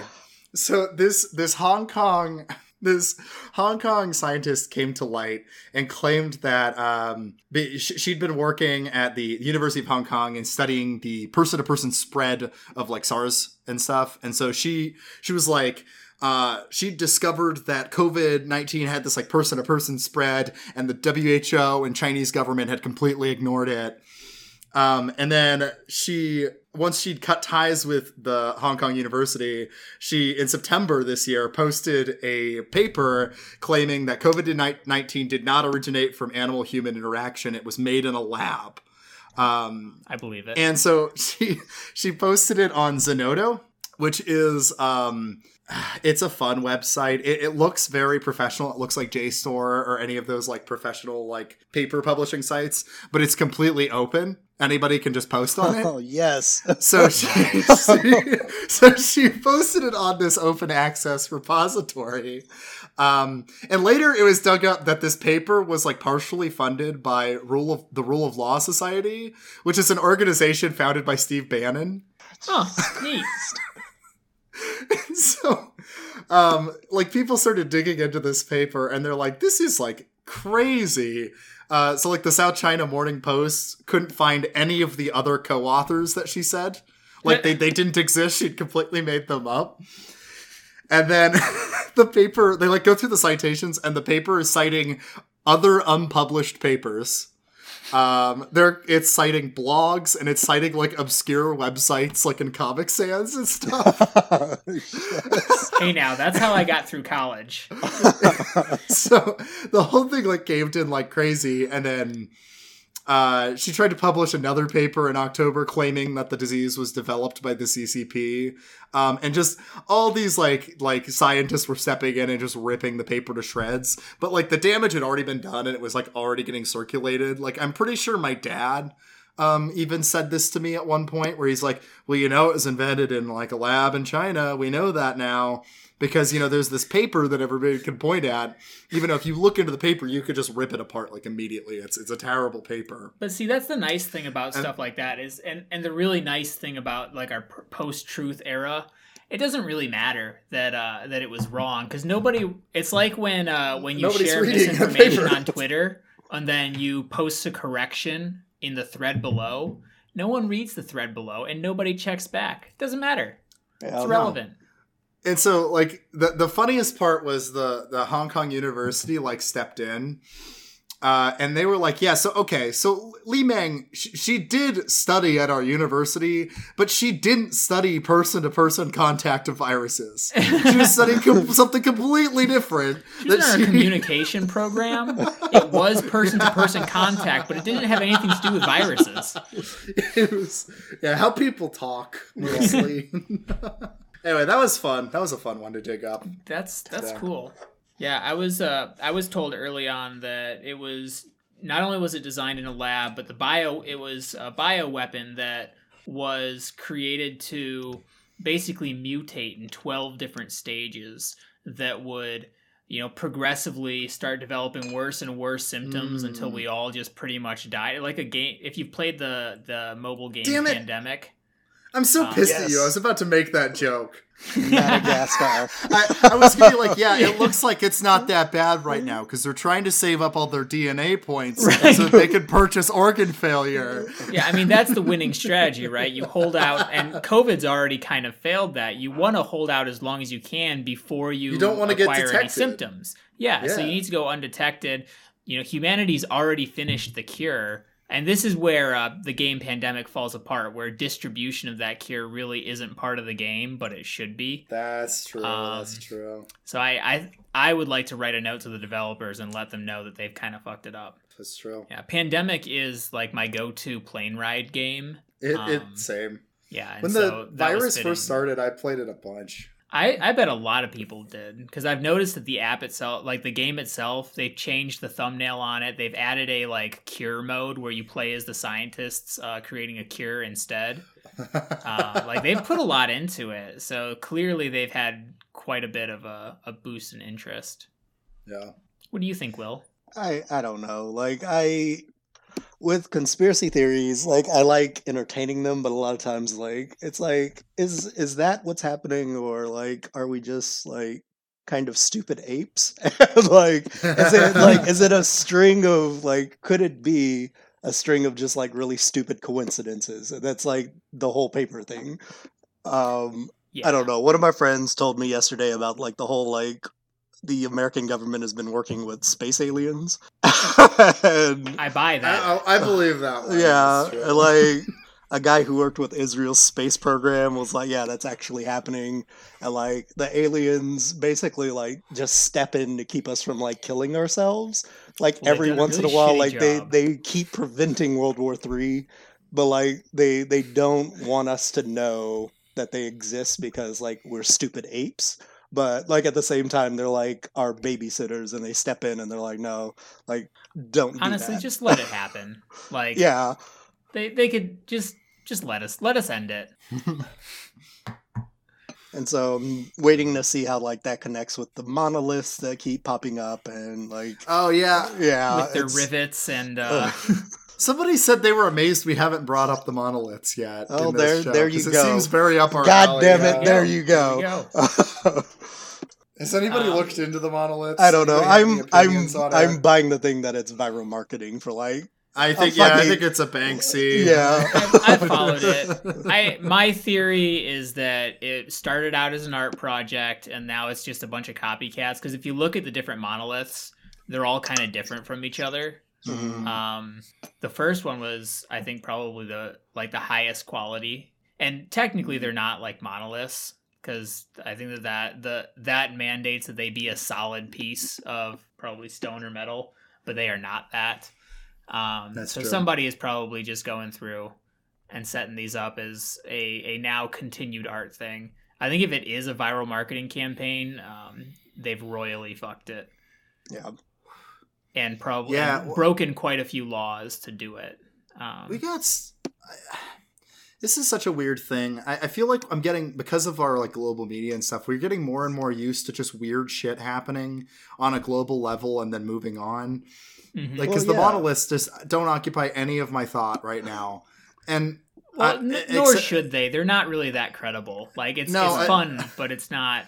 So this this Hong Kong this Hong Kong scientist came to light and claimed that um, she'd been working at the University of Hong Kong and studying the person-to-person spread of like SARS and stuff. And so she she was like. Uh, she discovered that COVID nineteen had this like person-to-person spread, and the W H O and Chinese government had completely ignored it. Um, and then she, once she'd cut ties with the Hong Kong University, she, in September this year, posted a paper claiming that COVID nineteen did not originate from animal-human interaction. It was made in a lab. Um, I believe it. And so she, she posted it on Zenodo, which is... Um, It's a fun website. It, it looks very professional. It looks like J STOR or any of those like professional like paper publishing sites, but it's completely open. Anybody can just post on it. Oh, yes. So she, she so she posted it on this open access repository. Um, and later it was dug up that this paper was like partially funded by Rule of the Rule of Law Society, which is an organization founded by Steve Bannon. Oh, neat. And so, um, like, people started digging into this paper, and they're like, this is, like, crazy. Uh, so, like, the South China Morning Post couldn't find any of the other co-authors that she said. Like, they, they didn't exist. She'd completely made them up. And then the paper, they, like, go through the citations, and the paper is citing other unpublished papers. Um, they're it's citing blogs and it's citing like obscure websites like in Comic Sans and stuff. Hey, now that's how I got through college. So the whole thing like caved in like crazy, and then uh, she tried to publish another paper in October claiming that the disease was developed by the C C P, um, and just all these like like scientists were stepping in and just ripping the paper to shreds. But like the damage had already been done, and it was like already getting circulated. Like I'm pretty sure my dad um, even said this to me at one point, where he's like, "Well, you know, it was invented in like a lab in China. We know that now." Because, you know, there's this paper that everybody can point at, even though if you look into the paper, you could just rip it apart, like, immediately. It's it's a terrible paper. But see, that's the nice thing about and, stuff like that is, and, and the really nice thing about, like, our post-truth era, it doesn't really matter that uh, that it was wrong. Because nobody, it's like when, uh, when you share misinformation on Twitter, and then you post a correction in the thread below, no one reads the thread below, and nobody checks back. It doesn't matter. Hell it's relevant. No. And so, like, the, the funniest part was the, the Hong Kong University, like, stepped in. Uh, and they were like, yeah, so, okay, so Li-Meng, she, she did study at our university, but she didn't study person-to-person contact of viruses. She was studying com- something completely different. She was in she... our communication program. It was person-to-person contact, but it didn't have anything to do with viruses. It was, yeah, how people talk, mostly. Anyway, that was fun. That was a fun one to dig up. That's that's so. Cool. Yeah, I was uh, I was told early on that it was not only was it designed in a lab, but the bio it was a bioweapon that was created to basically mutate in twelve different stages that would, you know, progressively start developing worse and worse symptoms mm. until we all just pretty much die. Like a game, if you've played the the mobile game Damn it. Pandemic. I'm so um, pissed yes. at you. I was about to make that joke. Madagascar. I, I was going to be like, yeah, it looks like it's not that bad right now because they're trying to save up all their D N A points right. so that they can purchase organ failure. Yeah, I mean, that's the winning strategy, right? You hold out, and COVID's already kind of failed that. You want to hold out as long as you can before you, you don't want to get detected. Any symptoms. Yeah, yeah, so you need to go undetected. You know, humanity's already finished the cure. And this is where uh, the game Pandemic falls apart, where distribution of that cure really isn't part of the game, but it should be. That's true. Um, that's true. So I, I I would like to write a note to the developers and let them know that they've kind of fucked it up. That's true. Yeah, Pandemic is like my go-to plane ride game. It, um, it same. Yeah. And when so the virus first started, I played it a bunch. I, I bet a lot of people did, because I've noticed that the app itself, like the game itself, they've changed the thumbnail on it. They've added a like cure mode where you play as the scientists uh, creating a cure instead. Uh, like they've put a lot into it. So clearly they've had quite a bit of a, a boost in interest. Yeah. What do you think, Will? I, I don't know. Like I... With conspiracy theories, like, I like entertaining them, but a lot of times, like, it's like, is is that what's happening? Or, like, are we just, like, kind of stupid apes? Like, is it, like, is it a string of, like, could it be a string of just, like, really stupid coincidences? That's, like, the whole paper thing. Um, yeah. I don't know. One of my friends told me yesterday about, like, the whole, like, the American government has been working with space aliens. And, I buy that. I, I believe that one. Yeah. Like a guy who worked with Israel's space program was like, yeah, that's actually happening. And like the aliens basically like just step in to keep us from like killing ourselves. Like well, every once really in a while, like they, they keep preventing World War Three, but like they, they don't want us to know that they exist because like we're stupid apes. But, like, at the same time, they're, like, our babysitters, and they step in, and they're like, no, like, don't do that. Honestly, just let it happen. Like, yeah. They they could just just let us, let us end it. And so I'm waiting to see how, like, that connects with the monoliths that keep popping up, and, like... Oh, yeah. Yeah. With their rivets and... Uh... Somebody said they were amazed we haven't brought up the monoliths yet. Oh, in this there, show, there you go. It seems very up our God alley. Damn it, yeah. there you go. There you go. Has anybody um, looked into the monoliths? I don't know. I'm I'm I'm buying the thing that it's viral marketing for like. I think yeah, I think it's a Banksy. Yeah, I, I followed it. I my theory is that it started out as an art project and now it's just a bunch of copycats. Because if you look at the different monoliths, they're all kind of different from each other. Mm-hmm. Um, the first one was, I think, probably the like the highest quality, and technically they're not like monoliths, because I think that that the that mandates that they be a solid piece of probably stone or metal, but they are not that. Um, That's so true. Somebody is probably just going through and setting these up as a a now continued art thing. I think if it is a viral marketing campaign, um, they've royally fucked it. Yeah. And probably yeah, well, broken quite a few laws to do it. Um, we got... This is such a weird thing. I, I feel like I'm getting, because of our like global media and stuff, we're getting more and more used to just weird shit happening on a global level and then moving on. Mm-hmm. Like, because well, yeah. the monoliths just don't occupy any of my thought right now. And well, uh, n- except, nor should they. They're not really that credible. Like, it's, no, it's fun, I, but it's not...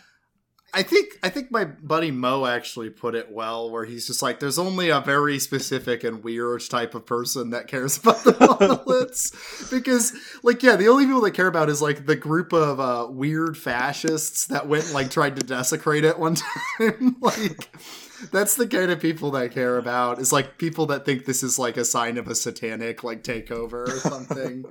I think I think my buddy Mo actually put it well, where he's just like, there's only a very specific and weird type of person that cares about the monoliths. Because, like, yeah, the only people that care about is, like, the group of uh, weird fascists that went and, like, tried to desecrate it one time. Like, that's the kind of people that I care about. It's, like, people that think this is, like, a sign of a satanic, like, takeover or something.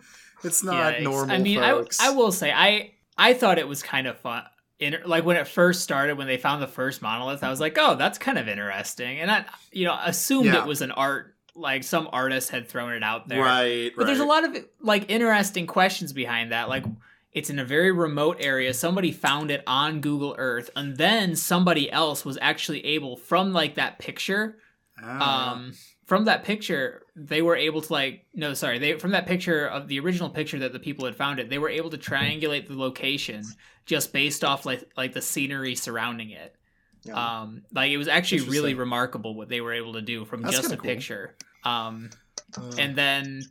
It's not yeah, normal, I mean, folks. I, I will say, I, I thought it was kind of fun. Inter- like when it first started, when they found the first monolith, I was like, oh, that's kind of interesting. And I, you know, assumed yeah. it was an art, like some artist had thrown it out there. Right, But right. there's a lot of like interesting questions behind that. Like, it's in a very remote area. Somebody found it on Google Earth, and then somebody else was actually able from like that picture, ah. um, from that picture, they were able to like, no, sorry. They, from that picture of the original picture that the people had found it, they were able to triangulate the location just based off like, like the scenery surrounding it. Yeah. Um, like it was actually really remarkable what they were able to do from That's just a cool. picture. Um, uh, and then,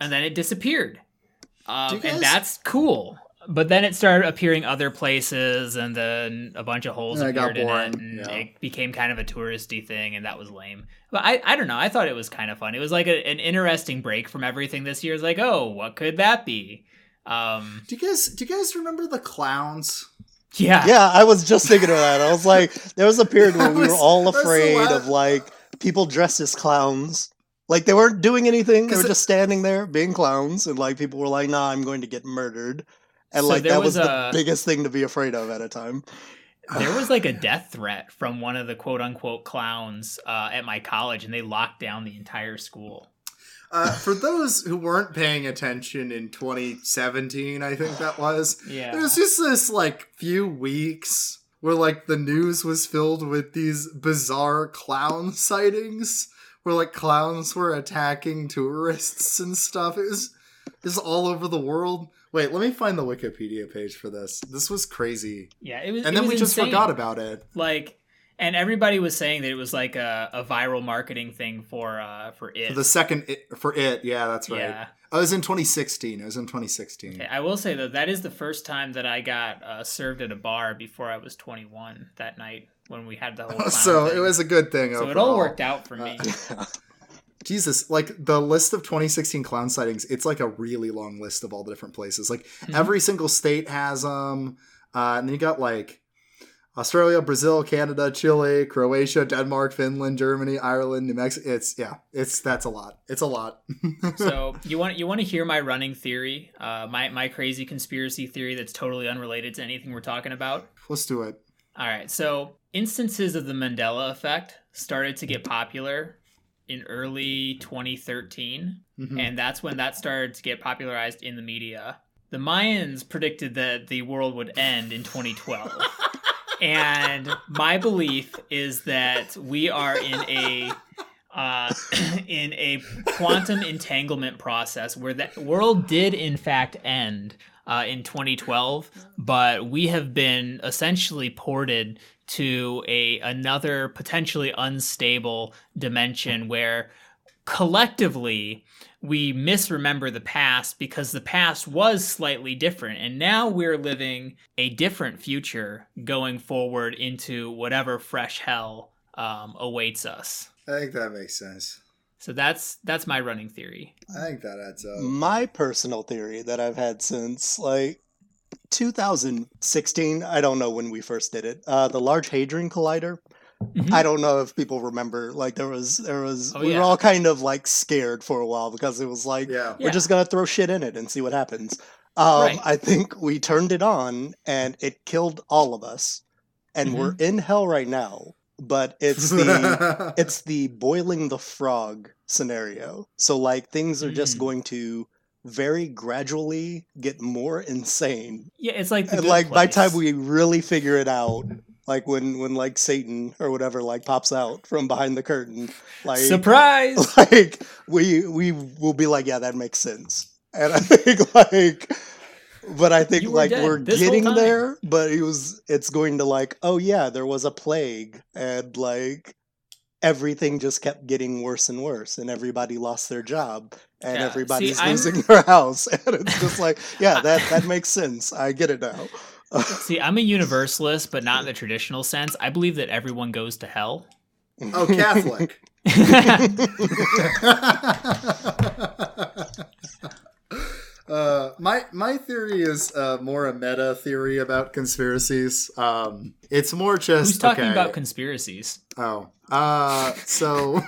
and then it disappeared. Um, guys- and that's cool. But then it started appearing other places, and then a bunch of holes and appeared in it, and yeah. it became kind of a touristy thing, and that was lame. But I, I don't know. I thought it was kind of fun. It was like a, an interesting break from everything this year. It's like, oh, what could that be? Um, do you guys do you guys remember the clowns? Yeah, yeah. I was just thinking of that. I was like, there was a period where was, we were all afraid of like people dressed as clowns. Like, they weren't doing anything. They were it, just standing there being clowns, and like people were like, nah, I'm going to get murdered. And, so like, that was, was the a, biggest thing to be afraid of at a time. There was, like, a death threat from one of the quote-unquote clowns uh, at my college, and they locked down the entire school. Uh, for those who weren't paying attention in twenty seventeen, I think that was, yeah. there was just this, like, few weeks where, like, the news was filled with these bizarre clown sightings where, like, clowns were attacking tourists and stuff. It was just all over the world. Wait, let me find the Wikipedia page for this. This was crazy. Yeah, it was. And then was we just insane. forgot about it. Like, and everybody was saying that it was like a, a viral marketing thing for uh, for it. For the second it, for it, yeah, that's right. Yeah. I was in twenty sixteen. I was in twenty sixteen. Okay, I will say though, that is the first time that I got uh, served at a bar before I was twenty-one. That night when we had the whole. So thing. It was a good thing. So overall. It all worked out for me. Uh, Jesus, like the list of twenty sixteen clown sightings, it's like a really long list of all the different places. Like mm-hmm. every single state has them. Uh, and then you got like Australia, Brazil, Canada, Chile, Croatia, Denmark, Finland, Germany, Ireland, New Mexico. It's yeah, it's that's a lot. It's a lot. So you want you want to hear my running theory, uh, my my crazy conspiracy theory that's totally unrelated to anything we're talking about? Let's do it. All right. So instances of the Mandela effect started to get popular in early twenty thirteen, mm-hmm. and that's when that started to get popularized in the media. The Mayans predicted that the world would end in twenty twelve, and my belief is that we are in a uh, in a quantum entanglement process where the world did in fact end uh, in twenty twelve, but we have been essentially ported to a another potentially unstable dimension where collectively we misremember the past because the past was slightly different, and now we're living a different future going forward into whatever fresh hell um, awaits us. I think that makes sense. So that's that's my running theory. I think that adds up. My personal theory that I've had since like two thousand sixteen, I don't know when we first did it, uh, the Large Hadron Collider Mm-hmm. I don't know if people remember, like there was, there was, oh, we yeah. were all kind of like scared for a while because it was like, yeah. we're yeah. just going to throw shit in it and see what happens. Um, right. I think we turned it on and it killed all of us and mm-hmm. we're in hell right now, but it's the, it's the boiling the frog scenario. So like things are just mm. going to very gradually get more insane. Yeah. It's like, and, like place. by the time we really figure it out, like when, when like Satan or whatever like pops out from behind the curtain, like surprise, like we we will be like, yeah, that makes sense. And I think like, but I think like we're getting there. But it was it's going to like, oh yeah, there was a plague, and like everything just kept getting worse and worse, and everybody lost their job, and yeah. everybody's See, losing I'm... their house, and it's just like, yeah, that that makes sense. I get it now. See, I'm a universalist, but not in the traditional sense. I believe that everyone goes to hell. Oh, Catholic. uh, my my theory is uh, more a meta theory about conspiracies. Um, it's more just... Who's talking okay. about conspiracies? Oh. Uh, so...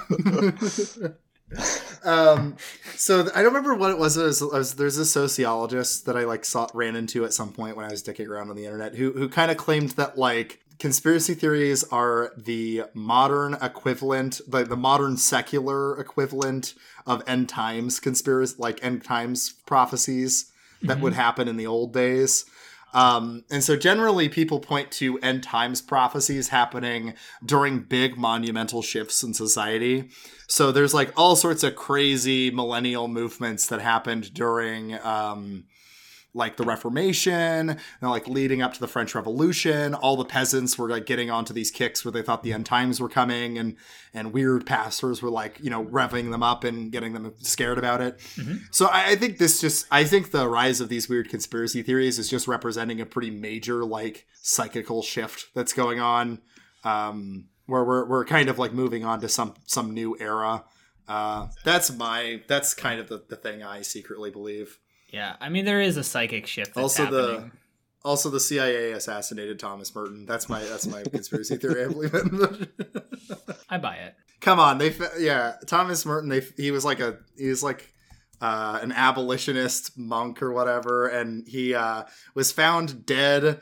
um so th- I don't remember what it was, it was, it was there's a sociologist that I like saw ran into at some point when I was dicking around on the internet who who kind of claimed that like conspiracy theories are the modern equivalent, like the modern secular equivalent of end times conspiracy, like end times prophecies that mm-hmm. would happen in the old days. Um, and so generally people point to end times prophecies happening during big monumental shifts in society. So there's like all sorts of crazy millennial movements that happened during, um, like the Reformation and like leading up to the French Revolution. All the peasants were like getting onto these kicks where they thought the end times were coming, and and weird pastors were like, you know, revving them up and getting them scared about it. Mm-hmm. So I, I think this just I think the rise of these weird conspiracy theories is just representing a pretty major like psychical shift that's going on, um, where we're we're kind of like moving on to some some new era. Uh, that's my that's kind of the, the thing I secretly believe. Yeah, I mean, there is a psychic shift that's also happening. The, also, the C I A assassinated Thomas Merton. That's my that's my conspiracy theory, I believe in. I buy it. Come on, they yeah, Thomas Merton. They he was like a he was like uh, an abolitionist monk or whatever, and he uh, was found dead,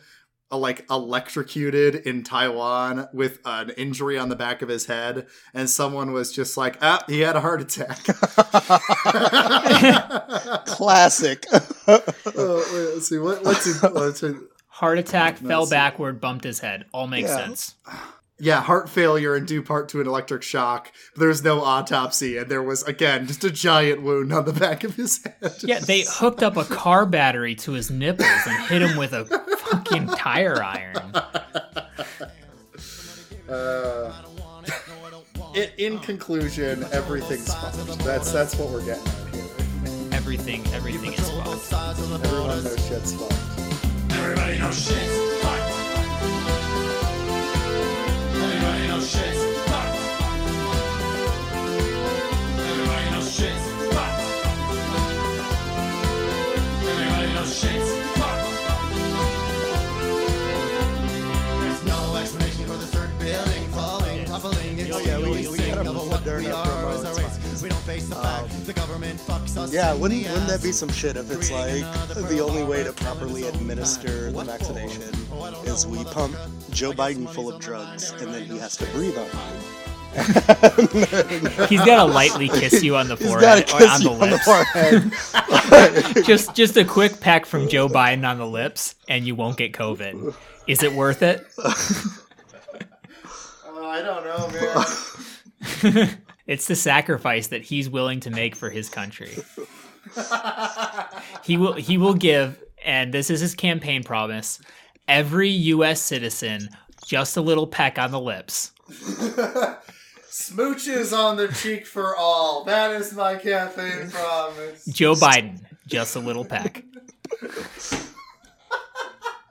uh, like electrocuted in Taiwan with an injury on the back of his head, and someone was just like, ah, he had a heart attack. Classic. oh, wait, let's see. What, what's his, let's see. Heart attack, oh, fell backward, bumped his head. All makes yeah. sense. Yeah, heart failure and due part to an electric shock. There was no autopsy, and there was, again, just a giant wound on the back of his head. Yeah, they hooked up a car battery to his nipples and hit him with a fucking tire iron. Uh, it, in conclusion, everything's fine. That's, that's what we're getting at here. Everything, everything is fucked. Everyone knows shit's fucked. Everybody knows shit's fucked. Everybody knows shit's fucked. Everybody knows shit's fucked. Everybody knows shit's fucked. There's no explanation for the third building falling, toppling. It's the only thing of what we are as a race. We don't face the fact um, the government fucks us. Yeah, wouldn't wouldn't that be some shit if it's like the only way to properly administer the vaccination is we pump Joe Biden full of drugs and then he has to breathe on you. He's gotta lightly kiss you on the forehead or on the lips. On the forehead. just just a quick peck from Joe Biden on the lips and you won't get COVID. Is it worth it? uh, I don't know, man. It's the sacrifice that he's willing to make for his country. He will he will give, and this is his campaign promise, every U S citizen just a little peck on the lips. Smooches on the cheek for all. That is my campaign promise. Joe Biden, just a little peck.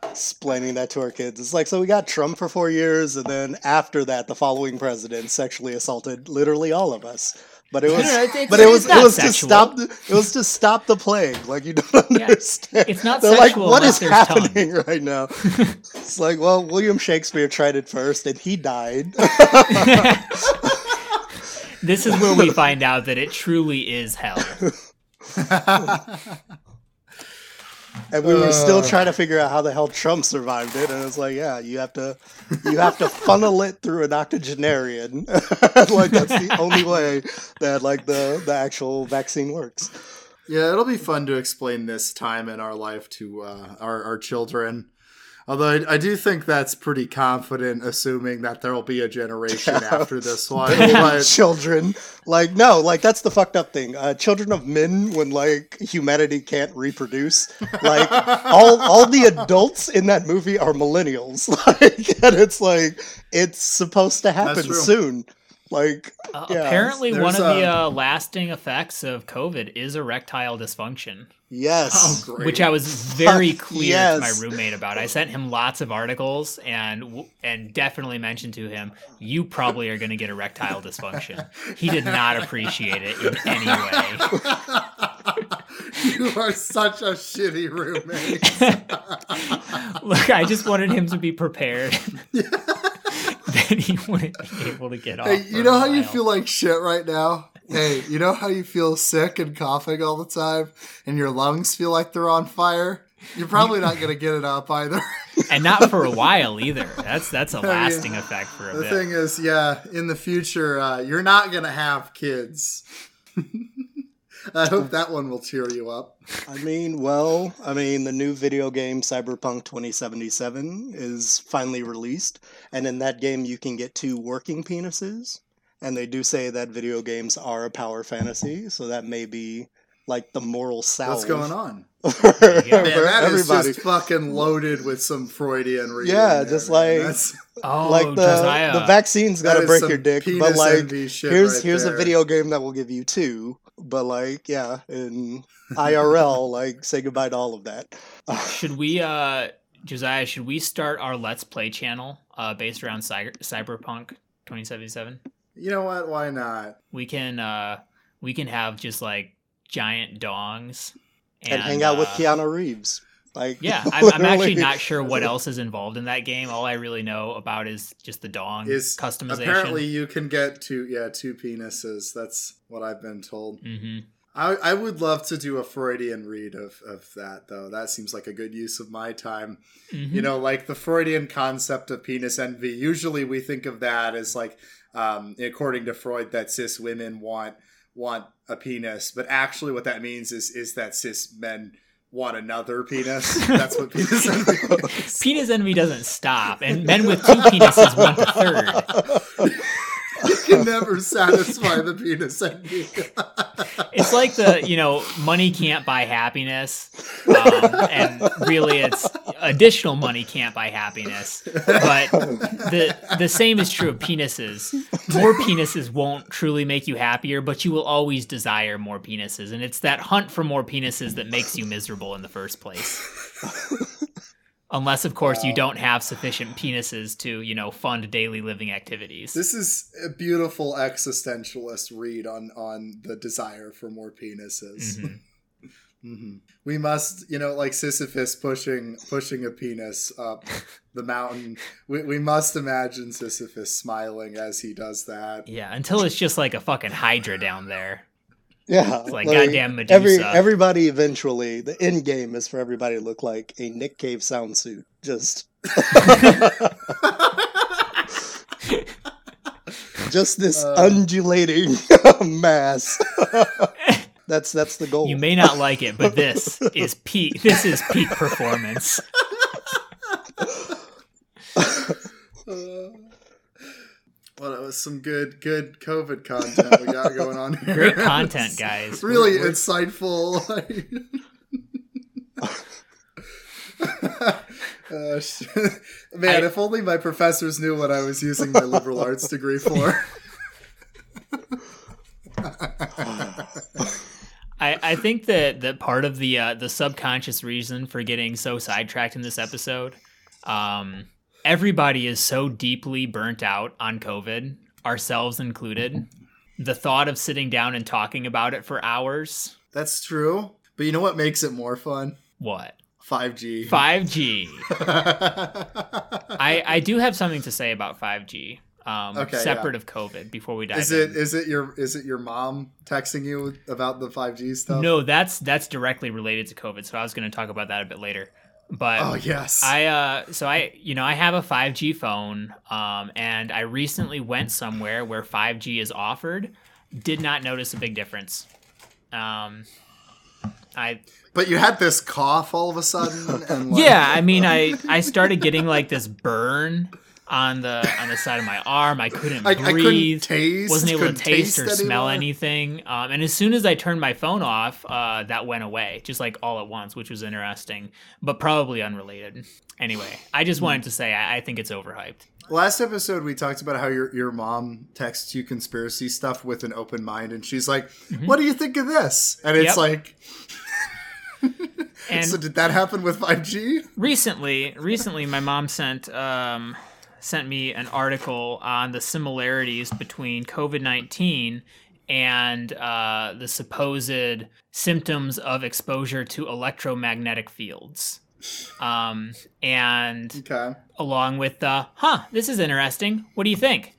Explaining that to our kids. It's like, so we got Trump for four years, and then after that, the following president sexually assaulted literally all of us. But it was, no, no, it's, but it was, it was to stop. The, it was to stop the plague. Like, you don't understand. Yeah. It's not They're sexual. Like, what is happening tongue. right now? It's like, well, William Shakespeare tried it first, and he died. This is where we find out that it truly is hell. And we were uh, still trying to figure out how the hell Trump survived it, and it's like, yeah, you have to, you have to funnel it through an octogenarian. Like, that's the only way that, like, the, the actual vaccine works. Yeah, it'll be fun to explain this time in our life to uh, our our children. Although I, I do think that's pretty confident, assuming that there will be a generation after this one. But... Children. Like, no, like, that's the fucked up thing. Uh, children of men, when, like, humanity can't reproduce. Like, all all the adults in that movie are millennials. Like, and it's like, it's supposed to happen soon. Like, uh, yeah, apparently one of a... the uh, lasting effects of COVID is erectile dysfunction. Yes. Oh, which I was very clear yes. to my roommate about. I sent him lots of articles and and definitely mentioned to him, you probably are going to get erectile dysfunction. He did not appreciate it in any way. You are such a shitty roommate. Look, I just wanted him to be prepared. That he wouldn't be able to get off. Hey, you know how you feel like shit right now? Hey, you know how you feel sick and coughing all the time and your lungs feel like they're on fire? You're probably not going to get it up either. And not for a while either. That's that's a lasting I mean, effect for a the bit. The thing is, yeah, in the future, uh, you're not going to have kids. I hope that one will cheer you up. I mean, well, I mean, the new video game Cyberpunk twenty seventy-seven is finally released. And in that game, you can get two working penises. And they do say that video games are a power fantasy, so that may be, like, the moral salve. What's going on? for, yeah, man, for that everybody. Is just fucking loaded with some Freudian reading. Yeah, just there, like, oh, like the, the vaccine's got to break your dick, but, like, here's right here's there. a video game that will give you two, but, like, yeah, in I R L, like, say goodbye to all of that. Should we, uh, Josiah, should we start our Let's Play channel uh, based around cy- Cyberpunk twenty seventy-seven? You know what? Why not? We can uh, we can have just, like, giant dongs and, and hang out uh, with Keanu Reeves. Like, yeah, I'm, I'm actually not sure what else is involved in that game. All I really know about is just the dong is customization. Apparently, you can get two yeah two penises. That's what I've been told. Mm-hmm. I I would love to do a Freudian read of, of that, though. That seems like a good use of my time. Mm-hmm. You know, like, the Freudian concept of penis envy. Usually, we think of that as, like, Um, according to Freud, that cis women want want a penis, but actually what that means is is that cis men want another penis. That's what penis envy is. Penis envy doesn't stop, and men with two penises want a third. You can never satisfy the penis envy. It's like the, you know, money can't buy happiness, um, and really it's additional money can't buy happiness. But the the same is true of penises. More penises won't truly make you happier, but you will always desire more penises. And it's that hunt for more penises that makes you miserable in the first place. Unless, of course, wow. you don't have sufficient penises to, you know, fund daily living activities. This is a beautiful existentialist read on, on the desire for more penises. Mm-hmm. Mm-hmm. We must, you know, like Sisyphus pushing pushing a penis up the mountain. We we must imagine Sisyphus smiling as he does that. Yeah, until it's just like a fucking hydra down there. Yeah, it's like, like goddamn Medusa. Every, everybody eventually, the end game is for everybody to look like a Nick Cave sound suit. Just, just this uh, undulating mass. That's that's the goal. You may not like it, but this is peak. This is peak performance. uh. Well, it was some good, good COVID content we got going on here. Great content, guys. Really we're, insightful. uh, sh- Man, I, if only my professors knew what I was using my liberal arts degree for. I, I think that, that part of the uh, the subconscious reason for getting so sidetracked in this episode... Um, Everybody is so deeply burnt out on COVID, ourselves included, the thought of sitting down and talking about it for hours. That's true. But you know what makes it more fun? What? five G. five G. I I do have something to say about five G. Um, okay, separate yeah. of COVID before we dive is it, in. Is it your is it your mom texting you about the five G stuff? No, that's that's directly related to COVID. So I was going to talk about that a bit later. But oh, yes. I uh so I you know I have a five G phone um and I recently went somewhere where five G is offered. Did not notice a big difference. Um I But you had this cough all of a sudden and like... Yeah, I mean I I started getting like this burn on the on the side of my arm. I couldn't I, breathe. I couldn't taste, wasn't able to taste, taste or anymore. smell anything. Um, and as soon as I turned my phone off, uh, that went away, just like all at once, which was interesting, but probably unrelated. Anyway, I just wanted to say I, I think it's overhyped. Last episode, we talked about how your your mom texts you conspiracy stuff with an open mind, and she's like, mm-hmm. "What do you think of this?" And it's yep. like. And so did that happen with five G? Recently, recently, my mom sent. Um, sent me an article on the similarities between COVID nineteen and uh, the supposed symptoms of exposure to electromagnetic fields. Um, and okay. along with the, huh, this is interesting. What do you think?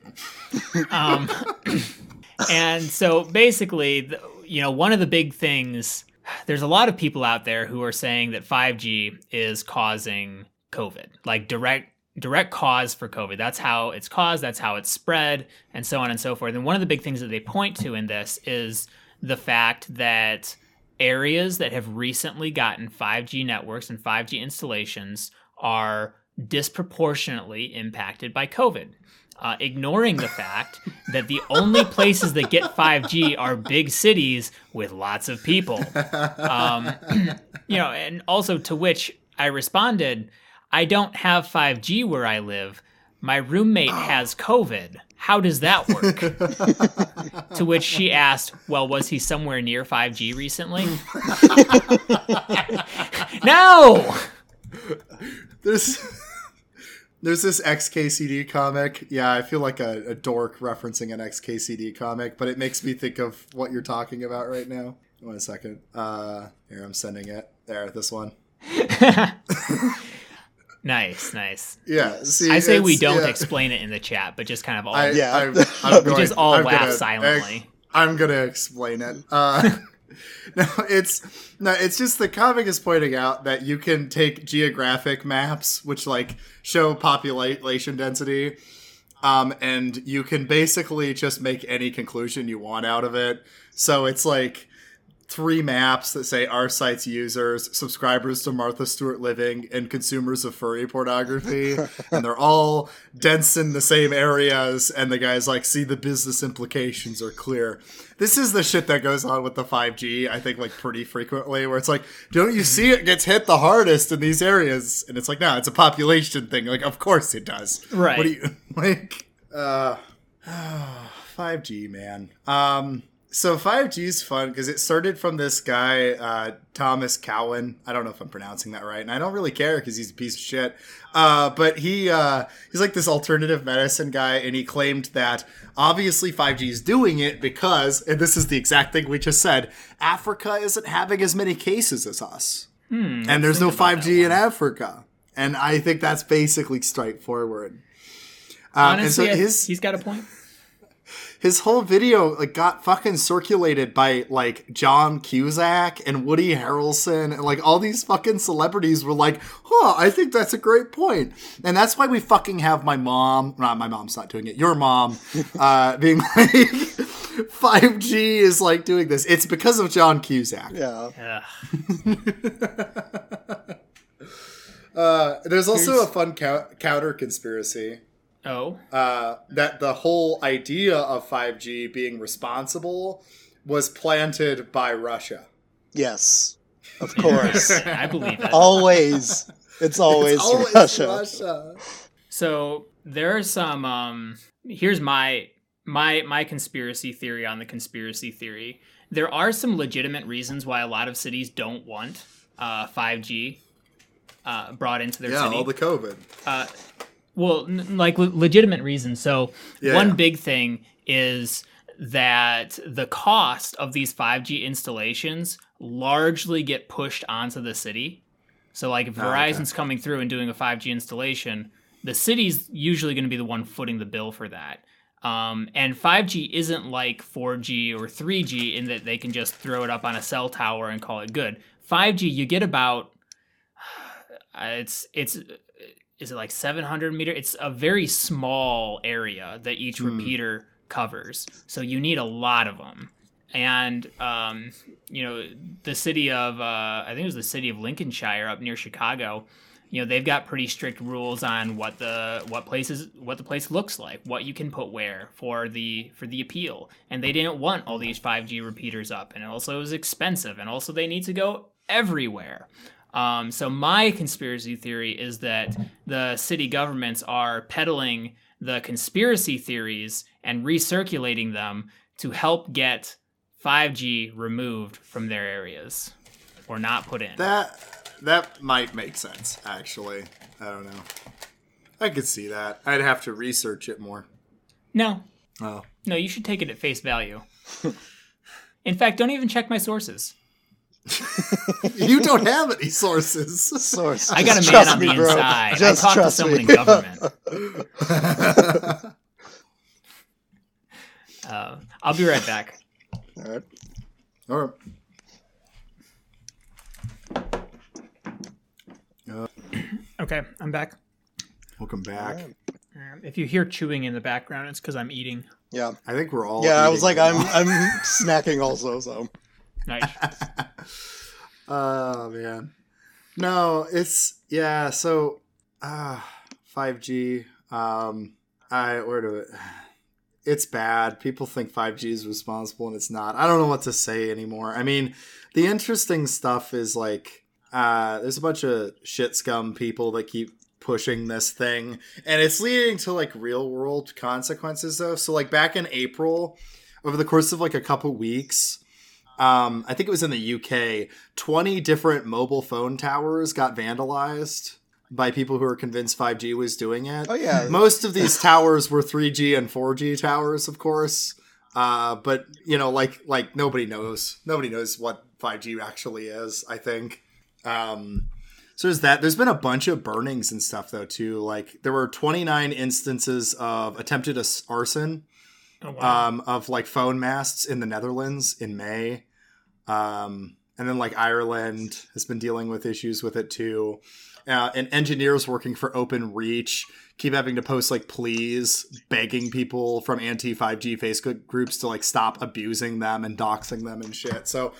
um, and so basically, you know, one of the big things, there's a lot of people out there who are saying that five G is causing COVID, like direct direct cause for COVID. That's how it's caused, that's how it's spread, and so on and so forth. And one of the big things that they point to in this is the fact that areas that have recently gotten five G networks and five G installations are disproportionately impacted by COVID, uh, ignoring the fact that the only places that get five G are big cities with lots of people. Um, you know, and also to which I responded, I don't have five G where I live. My roommate oh. has COVID. How does that work? To which she asked, well, was he somewhere near five G recently? No! There's there's this X K C D comic. Yeah, I feel like a, a dork referencing an X K C D comic, but it makes me think of what you're talking about right now. One second. Uh, here, I'm sending it. There, this one. Nice, nice. Yeah. See, I say we don't yeah. explain it in the chat, but just kind of all I, yeah, I'm, I'm we going, just all I'm laugh gonna, silently. Ex- I'm gonna explain it. Uh, no, it's no, it's just the comic is pointing out that you can take geographic maps, which like show population density, um, and you can basically just make any conclusion you want out of it. So it's like three maps that say our site's users, subscribers to Martha Stewart Living, and consumers of furry pornography. And they're all dense in the same areas. And the guy's like, see, the business implications are clear. This is the shit that goes on with the five G, I think, like pretty frequently, where it's like, don't you see it gets hit the hardest in these areas? And it's like, no, it's a population thing. Like, of course it does. Right. What do you like? Uh, five G, man. Um, So five G is fun because it started from this guy, uh, Thomas Cowan. I don't know if I'm pronouncing that right. And I don't really care because he's a piece of shit. Uh, but he uh, he's like this alternative medicine guy. And he claimed that obviously five G is doing it because, and this is the exact thing we just said, Africa isn't having as many cases as us. Hmm, and there's no five G in Africa. And I think that's basically straightforward. Um, Honestly, and so his, he's got a point. His whole video like got fucking circulated by like John Cusack and Woody Harrelson and like all these fucking celebrities were like, huh, I think that's a great point. And that's why we fucking have my mom, not my mom's not doing it, your mom, uh, being like five G is like doing this. It's because of John Cusack. Yeah. yeah. uh, there's also there's- a fun cou- counter conspiracy. Oh, uh, that the whole idea of five G being responsible was planted by Russia. Yes, of course. I believe it. Always. It's always, it's always Russia. Russia. So there are some, um, here's my, my, my conspiracy theory on the conspiracy theory. There are some legitimate reasons why a lot of cities don't want uh, five G uh, brought into their yeah, city. Yeah, all the COVID. Uh, Well, like legitimate reasons. So yeah, one yeah. big thing is that the cost of these five G installations largely get pushed onto the city. So like if oh, Verizon's okay. coming through and doing a five G installation, the city's usually going to be the one footing the bill for that. Um, and five G isn't like four G or three G in that they can just throw it up on a cell tower and call it good. five G, you get about, uh, it's, it's, is it like seven hundred meter? It's a very small area that each mm. repeater covers. So you need a lot of them. And, um, you know, the city of, uh, I think it was the city of Lincolnshire up near Chicago, you know, they've got pretty strict rules on what the what places what the place looks like, what you can put where for the for the appeal. And they didn't want all these five G repeaters up, and also it was expensive, and also they need to go everywhere. Um, so my conspiracy theory is that the city governments are peddling the conspiracy theories and recirculating them to help get five G removed from their areas or not put in. That... That might make sense, actually. I don't know. I could see that. I'd have to research it more. No. Oh. No, you should take it at face value. In fact, don't even check my sources. You don't have any sources. Sources. I got a man on the inside. I talked to someone in government. uh, I'll be right back. All right. All right. Uh, okay, I'm back. Welcome back. Right. Um, if you hear chewing in the background, it's because I'm eating. Yeah, I think we're all. Yeah, I was like, I'm, I'm snacking also. So nice. Oh man, no, it's yeah. So, uh, five G. Um, I where do it? It's bad. People think five G is responsible, and it's not. I don't know what to say anymore. I mean, the interesting stuff is like. Uh, there's a bunch of shit scum people that keep pushing this thing, and it's leading to like real world consequences though. So like back in April, over the course of like a couple weeks, um, I think it was in the U K, twenty different mobile phone towers got vandalized by people who were convinced five G was doing it. Oh yeah. Most of these towers were three G and four G towers, of course. Uh, but you know, like, like nobody knows, nobody knows what five G actually is, I think. Um, so there's that. There's been a bunch of burnings and stuff though too. Like there were twenty-nine instances of attempted arson, oh, wow. um, of like phone masts in the Netherlands in May. Um, and then like Ireland has been dealing with issues with it too. Uh, and engineers working for Openreach keep having to post like pleas begging people from anti-five G Facebook groups to like stop abusing them and doxing them and shit. So,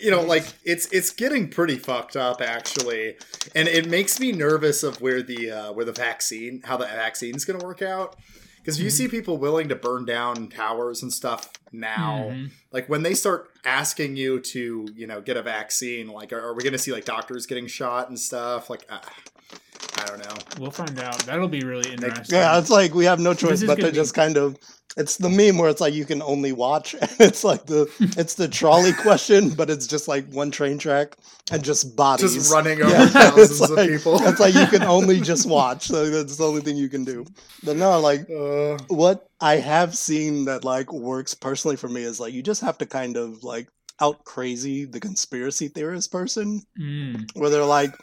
you know, like it's it's getting pretty fucked up actually, and it makes me nervous of where the uh, where the vaccine, how the vaccine's going to work out. Because if you mm-hmm. see people willing to burn down towers and stuff now, mm-hmm. like when they start asking you to, you know, get a vaccine, like are, are we going to see like doctors getting shot and stuff? Like, uh, I don't know. We'll find out. That'll be really interesting. Yeah, it's like we have no choice but to be... just kind of. It's the meme where it's like you can only watch. It's like the it's the trolley question, but it's just like one train track and just bodies just running over yeah, thousands of like, people. It's like you can only just watch. So that's the only thing you can do. But no, like uh, what I have seen that like works personally for me is like you just have to kind of like out crazy the conspiracy theorist person, mm. where they're like.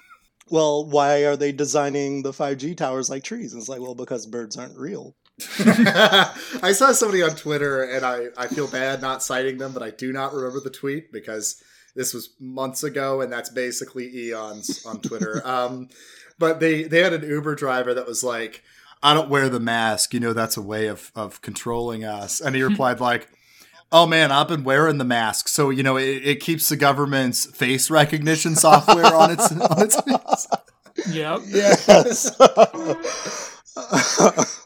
Well, why are they designing the five G towers like trees? And it's like, well, because birds aren't real. I saw somebody on Twitter, and I, I feel bad not citing them, but I do not remember the tweet because this was months ago, and that's basically eons on Twitter. um, but they, they had an Uber driver that was like, I don't wear the mask. You know, that's a way of, of controlling us. And he replied like, oh man, I've been wearing the mask, so you know it, it keeps the government's face recognition software on its on its face. Yep. Yes.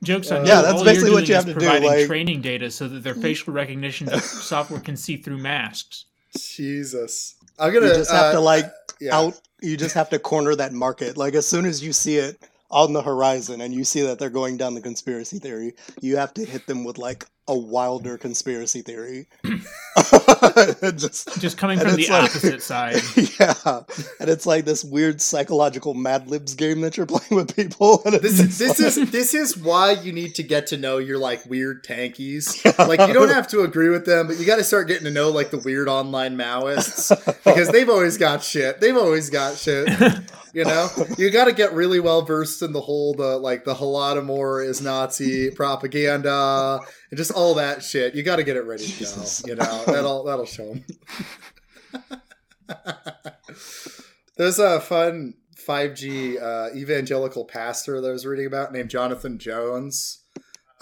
Jokes on you. Yeah, that's all basically what you have to do. Like training data so that their facial recognition software can see through masks. Jesus, I'm gonna. You just have uh, to like yeah. out. You just have to corner that market. Like as soon as you see it on the horizon, and you see that they're going down the conspiracy theory, you have to hit them with like a wilder conspiracy theory. just, just coming from the like, opposite side. Yeah. And it's like this weird psychological Mad Libs game that you're playing with people. And this is, this like... is this is why you need to get to know your like weird tankies. Yeah. Like you don't have to agree with them, but you got to start getting to know like the weird online Maoists because they've always got shit. They've always got shit. You know, you got to get really well versed in the whole, the like the Holodomor is Nazi propaganda and just all that shit. You got to get it ready to go. You know, that'll that'll show them. There's a fun five G uh, evangelical pastor that I was reading about named Jonathan Jones,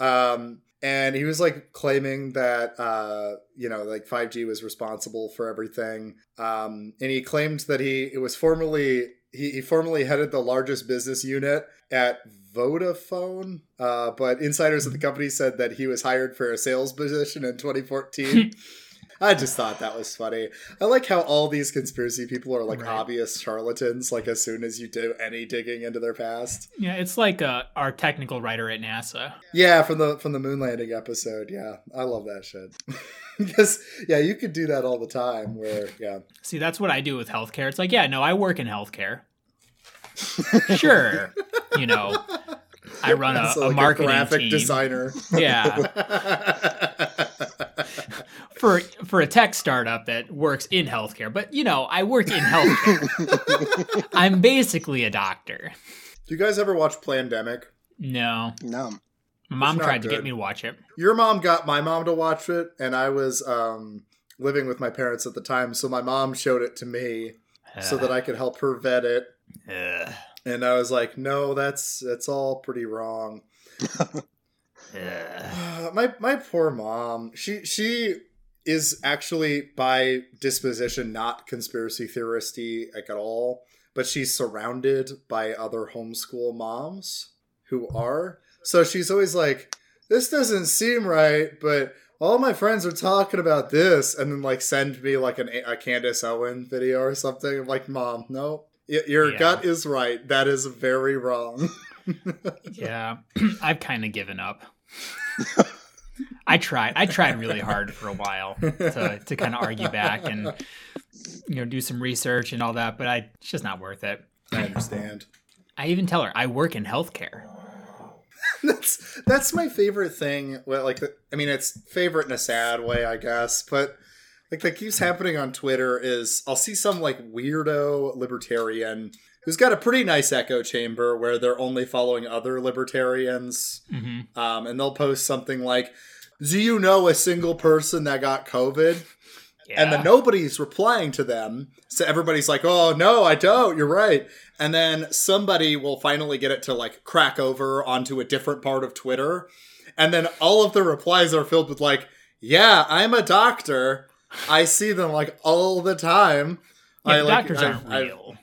um, and he was like claiming that uh, you know like five G was responsible for everything, um, and he claimed that he it was formerly. He, he formerly headed the largest business unit at Vodafone, uh, but insiders at the company said that he was hired for a sales position in twenty fourteen. I just thought that was funny. I like how all these conspiracy people are like right. obvious charlatans, like as soon as you do any digging into their past. Yeah, it's like uh, our technical writer at NASA. Yeah, from the from the moon landing episode. Yeah, I love that shit. Because, yeah, you could do that all the time where, yeah. See, that's what I do with healthcare. It's like, yeah, no, I work in healthcare. Sure. You know, I run a, so like a marketing a graphic team. Designer. Yeah. For for a tech startup that works in healthcare. But, you know, I work in healthcare. I'm basically a doctor. Do you guys ever watch Plandemic? No. No. My mom tried good. to get me to watch it. Your mom got my mom to watch it, and I was um, living with my parents at the time, so my mom showed it to me uh, so that I could help her vet it. Uh, and I was like, no, that's that's all pretty wrong. uh, my my poor mom. She she is actually by disposition not conspiracy theoristy like, at all, but she's surrounded by other homeschool moms who are. So she's always like, this doesn't seem right, but all my friends are talking about this. And then like send me like an, a Candace Owen video or something. I'm like, mom, no, your yeah. gut is right. That is very wrong. Yeah, I've kind of given up. I tried. I tried really hard for a while to, to kind of argue back and, you know, do some research and all that. But I, it's just not worth it. I understand. I even tell her I work in healthcare. That's that's my favorite thing. Well, like the, I mean, it's favorite in a sad way, I guess. But like that keeps happening on Twitter is I'll see some like weirdo libertarian who's got a pretty nice echo chamber where they're only following other libertarians, mm-hmm. um, and they'll post something like, "Do you know a single person that got COVID?" Yeah. And then nobody's replying to them. So everybody's like, oh, no, I don't. You're right. And then somebody will finally get it to like crack over onto a different part of Twitter. And then all of the replies are filled with like, yeah, I'm a doctor. I see them like all the time. Yeah, I, like, doctors I, aren't I, real.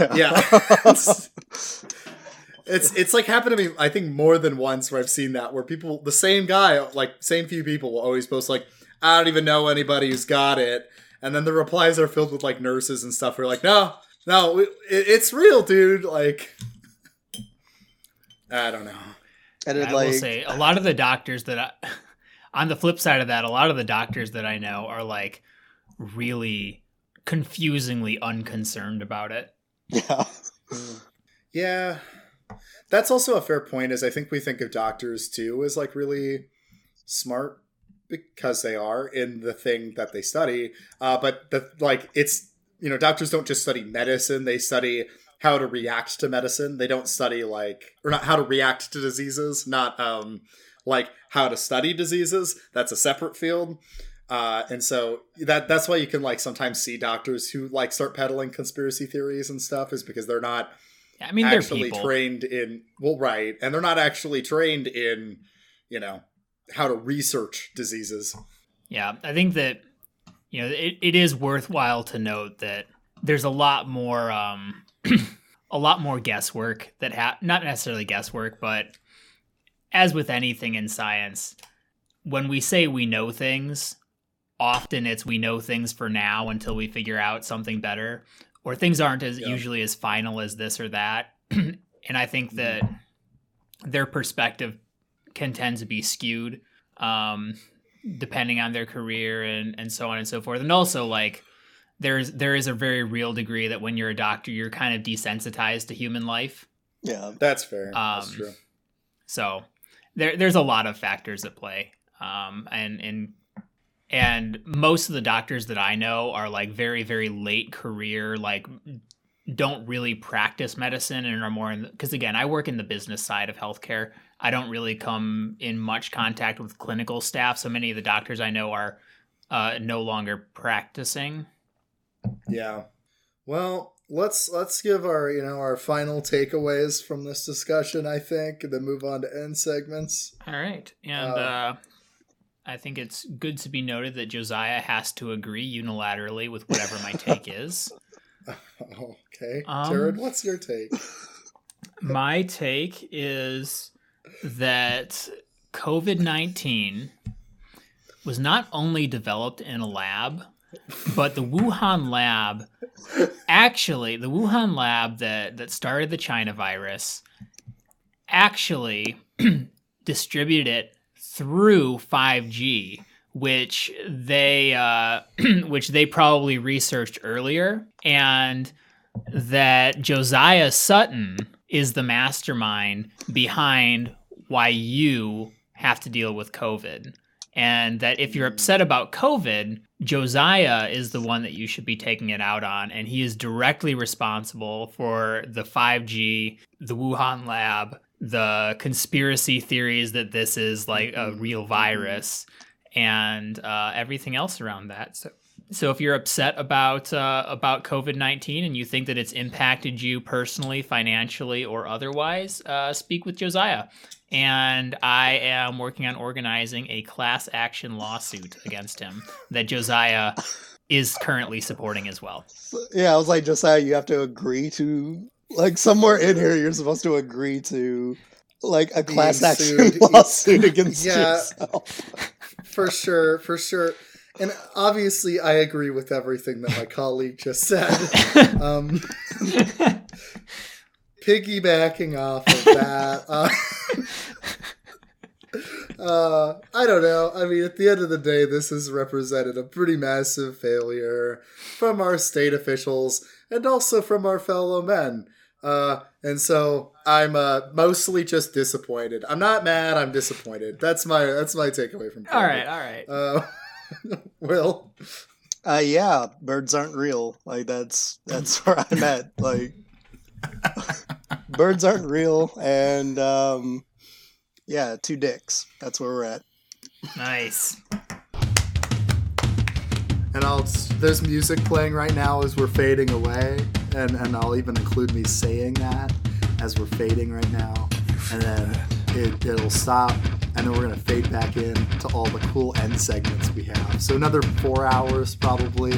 I, yeah. it's, it's it's like happened to me, I think, more than once where I've seen that where people, the same guy, like same few people will always post like, I don't even know anybody who's got it. And then the replies are filled with like nurses and stuff. We're like, no, no, it, it's real, dude. Like, I don't know. And it, I like, will say a lot of the doctors that I, on the flip side of that, a lot of the doctors that I know are like really confusingly unconcerned about it. Yeah. Yeah. That's also a fair point is I think we think of doctors too as like really smart. Because they are in the thing that they study. Uh, but the, like it's, you know, doctors don't just study medicine. They study how to react to medicine. They don't study like, or not how to react to diseases, not um, like how to study diseases. That's a separate field. Uh, and so that that's why you can like sometimes see doctors who like start peddling conspiracy theories and stuff is because they're not I mean, actually they're trained in, well, right. And they're not actually trained in, you know, how to research diseases. Yeah, I think that, you know, it, it is worthwhile to note that there's a lot more, um, a lot more guesswork that ha- not necessarily guesswork, but as with anything in science, when we say we know things, often it's we know things for now until we figure out something better, or things aren't as yeah. usually as final as this or that. And I think that their perspective can tend to be skewed um, depending on their career and, and so on and so forth. And also, like, there's there is a very real degree that when you're a doctor, you're kind of desensitized to human life. Yeah, that's fair. Um, that's true. So there there's a lot of factors at play. Um, and, and, and most of the doctors that I know are like very, very late career, like don't really practice medicine and are more in, because again, I work in the business side of healthcare. I don't really come in much contact with clinical staff. So many of the doctors I know are uh, no longer practicing. Yeah. Well, let's, let's give our, you know, our final takeaways from this discussion, I think, and then move on to end segments. All right. And, uh, uh I think it's good to be noted that Josiah has to agree unilaterally with whatever my take is. Okay. Um, Jared, what's your take? My take is that COVID nineteen was not only developed in a lab, but the Wuhan lab, actually, the Wuhan lab that, that started the China virus actually distributed it through five G, which they uh, which they probably researched earlier, and that Josiah Sutton is the mastermind behind why you have to deal with COVID. And that if you're upset about COVID, Josiah is the one that you should be taking it out on. And he is directly responsible for the five G, the Wuhan lab, the conspiracy theories that this is like a real virus, and uh, everything else around that. So, so if you're upset about uh, about COVID nineteen and you think that it's impacted you personally, financially, or otherwise, uh, speak with Josiah. And I am working on organizing a class action lawsuit against him that Josiah is currently supporting as well. Yeah, I was like, Josiah, you have to agree to... Like, somewhere in here, you're supposed to agree to, like, a class action lawsuit against yeah, yourself. For sure, for sure. And obviously, I agree with everything that my colleague just said. Um, piggybacking off of that, uh, uh, I don't know. I mean, at the end of the day, this has represented a pretty massive failure from our state officials and also from our fellow men. Uh, and so I'm uh, mostly just disappointed. I'm not mad. I'm disappointed. That's my that's my takeaway from. All Pandemic. Right, all right. Uh, Will, uh, yeah, birds aren't real. Like that's that's where I'm at. Like birds aren't real, and um, yeah, two dicks. That's where we're at. Nice. And I'll there's music playing right now as we're fading away, and, and I'll even include me saying that as we're fading right now, and then it, it'll stop, and then we're gonna fade back in to all the cool end segments we have. So another four hours probably,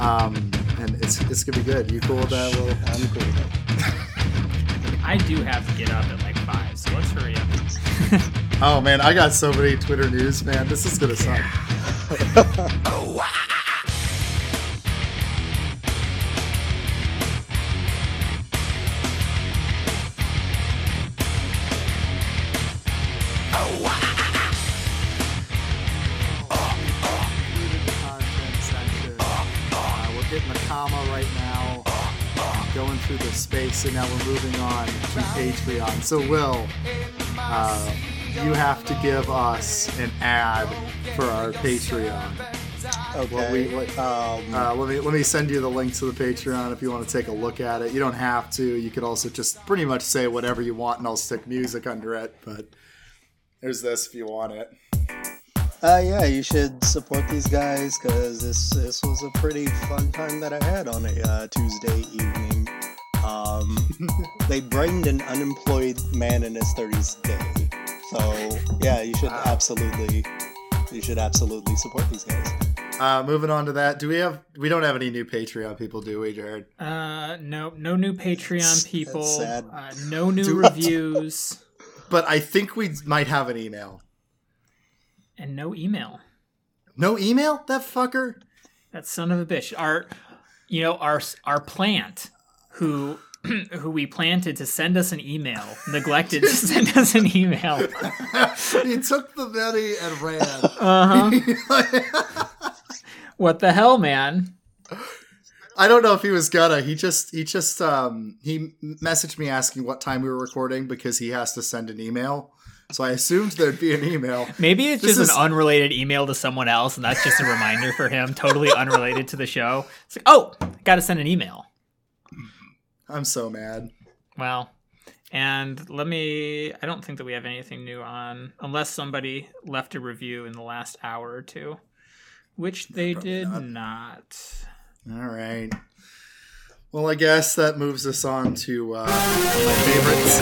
um, and it's it's gonna be good. You cool with that, Will? I'm cool with that. I do have to get up at like five, so let's hurry up. Oh man, I got so many Twitter news, man. This is gonna suck. Oh wow. Through the space, and now we're moving on to Patreon. So Will, uh, you have to give us an ad for our Patreon. Okay. What we, what, um, uh, let me let me send you the link to the Patreon if you want to take a look at it. You don't have to. You could also just pretty much say whatever you want, and I'll stick music under it. But there's this if you want it. Uh, yeah, you should support these guys because this this was a pretty fun time that I had on a uh, Tuesday evening. Um, they brightened an unemployed man in his thirties day. So yeah, you should wow. absolutely, you should absolutely support these guys. Uh, moving on to that, do we have? We don't have any new Patreon people, do we, Jared? Uh, no, no new Patreon people. That's sad. Uh, no new do reviews. But I think we might have an email. And no email. No email? That fucker. That son of a bitch. Our, you know, our our plant. Who who we planted to send us an email, neglected to send us an email. He took the money and ran. Uh-huh. What the hell, man? I don't know if he was gonna. He just he just um he messaged me asking what time we were recording because he has to send an email. So I assumed there'd be an email. Maybe it's this just is... an unrelated email to someone else, and that's just a reminder for him, totally unrelated to the show. It's like, oh, got to send an email. I'm so mad. Well, and let me, I don't think that we have anything new on, unless somebody left a review in the last hour or two, which they Probably did not. not. All right. Well, I guess that moves us on to uh, my favorites.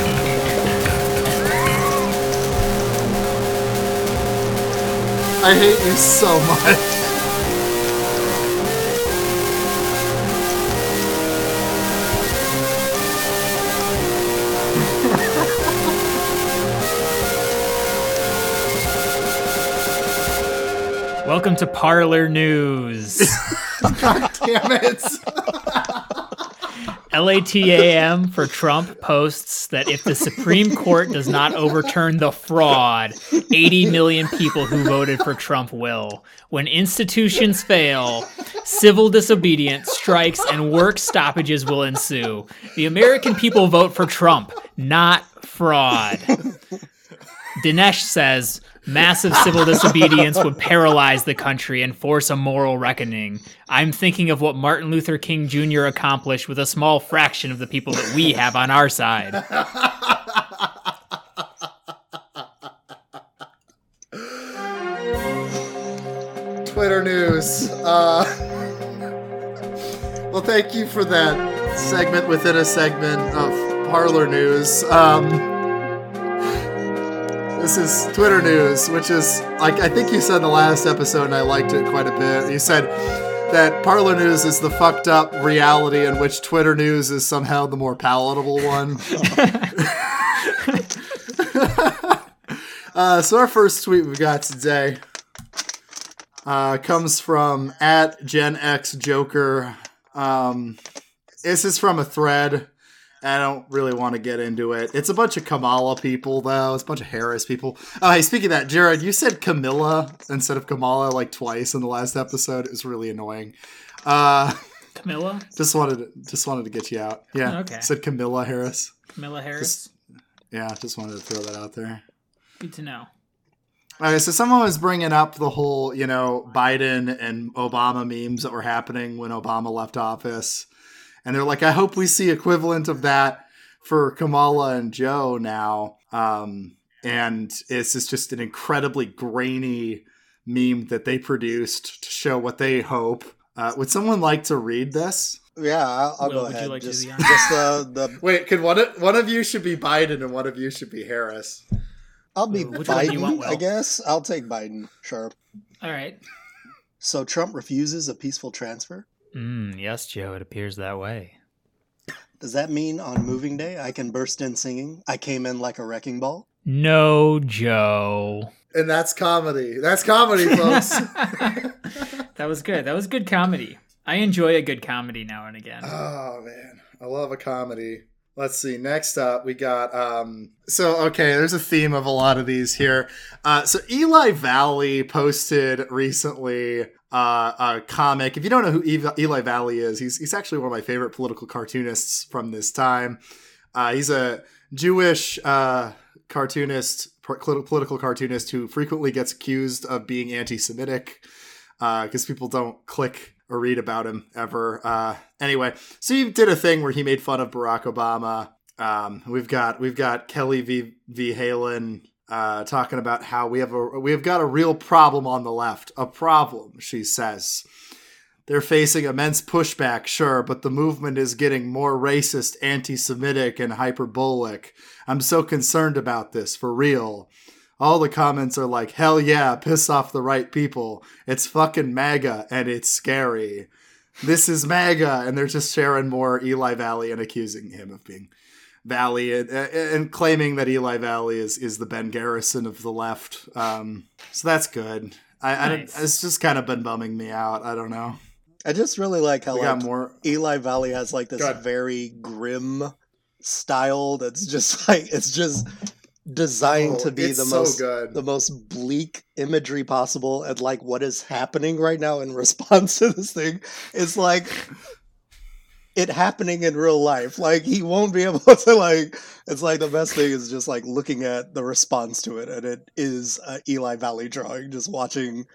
I hate you so much. Welcome to Parlor News. God damn it. L A T A M for Trump posts that if the Supreme Court does not overturn the fraud, eighty million people who voted for Trump will. When institutions fail, civil disobedience, strikes, and work stoppages will ensue. The American people vote for Trump, not fraud. Dinesh says, massive civil disobedience would paralyze the country and force a moral reckoning. I'm thinking of what Martin Luther King Junior accomplished with a small fraction of the people that we have on our side. Twitter news. Uh, well, thank you for that segment within a segment of Parlor News. Um... This is Twitter news, which is, like, I think you said in the last episode, and I liked it quite a bit. You said that Parlor News is the fucked up reality in which Twitter news is somehow the more palatable one. uh, so our first tweet we've got today uh, comes from at Gen X Joker. Um, this is from a thread. I don't really want to get into it. It's a bunch of Kamala people, though. It's a bunch of Harris people. Oh, hey, speaking of that, Jared, you said Camilla instead of Kamala like twice in the last episode. It was really annoying. Uh, Camilla? Just wanted to, just wanted to get you out. Yeah, okay. Said Camilla Harris. Camilla Harris? Just, yeah, just wanted to throw that out there. Good to know. All right, so someone was bringing up the whole, you know, Biden and Obama memes that were happening when Obama left office. And they're like, I hope we see equivalent of that for Kamala and Joe now. Um, and this is just an incredibly grainy meme that they produced to show what they hope. Uh, would someone like to read this? Yeah, I'll, I'll Will, go ahead. Like just, just, uh, the... Wait, could one of, one of you should be Biden and one of you should be Harris? I'll be Ooh, Biden, you want, I guess. I'll take Biden. Sure. All right. So Trump refuses a peaceful transfer? Mm, yes, Joe, it appears that way. Does that mean on moving day I can burst in singing, I came in like a wrecking ball? No, Joe. And that's comedy. That's comedy, folks. That was good. That was good comedy. I enjoy a good comedy now and again. Oh, man. I love a comedy. Let's see. Next up, we got... Um, so, okay, there's a theme of a lot of these here. Uh, so Eli Valley posted recently... Uh, a comic. If you don't know who Eli Valley is, he's he's actually one of my favorite political cartoonists from this time. Uh, he's a Jewish uh, cartoonist, political cartoonist who frequently gets accused of being anti-Semitic because uh, people don't click or read about him ever. Uh, anyway, so he did a thing where he made fun of Barack Obama. Um, we've got we've got Kelly V. V. Halen. Uh, talking about how we have a we have got a real problem on the left. A problem, she says. They're facing immense pushback, sure, but the movement is getting more racist, anti-Semitic, and hyperbolic. I'm so concerned about this, for real. All the comments are like, hell yeah, piss off the right people. It's fucking MAGA, and it's scary. This is MAGA, and they're just sharing more Eli Valley and accusing him of being... Valley and, and claiming that Eli Valley is, is the Ben Garrison of the left. Um, so that's good. I, nice. I It's just kind of been bumming me out. I don't know. I just really like how like, more... Eli Valley has like this very grim style that's just like, it's just designed oh, to be the so most good. the most bleak imagery possible, and like what is happening right now in response to this thing is like it happening in real life. Like he won't be able to like, it's like the best thing is just like looking at the response to it, and it is a Eli Valley drawing, just watching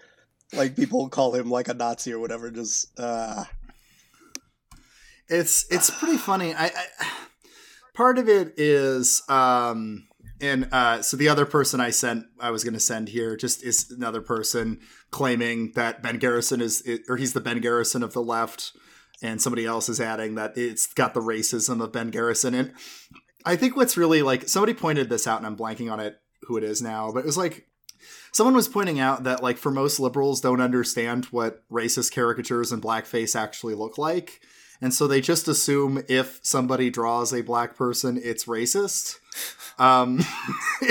like people call him like a Nazi or whatever. Just uh it's it's pretty funny. I, I part of it is um And uh, so the other person I sent, I was going to send here, just is another person claiming that Ben Garrison is, or he's the Ben Garrison of the left, and somebody else is adding that it's got the racism of Ben Garrison. And I think what's really like, somebody pointed this out, and I'm blanking on it, who it is now, but it was like someone was pointing out that like for most liberals don't understand what racist caricatures and blackface actually look like. And so they just assume if somebody draws a black person, it's racist. Um,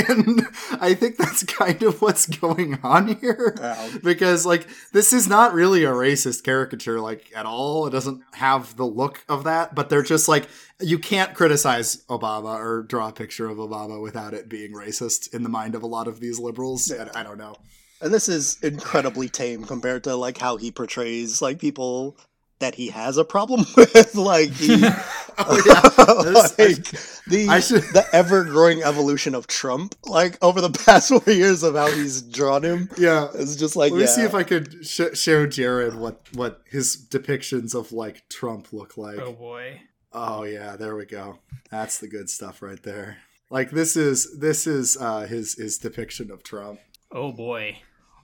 and I think that's kind of what's going on here. Wow. Because, like, this is not really a racist caricature, like, at all. It doesn't have the look of that. But they're just like, you can't criticize Obama or draw a picture of Obama without it being racist in the mind of a lot of these liberals. Yeah. I, I don't know. And this is incredibly tame compared to, like, how he portrays, like, people that he has a problem with, like, he, oh, yeah. like the, should... the ever-growing evolution of Trump, like, over the past four years of how he's drawn him. Yeah. It's just like, Let yeah. me see if I could sh- show Jared what, what his depictions of, like, Trump look like. Oh, boy. Oh, yeah, there we go. That's the good stuff right there. Like, this is, this is uh, his, his depiction of Trump. Oh, boy.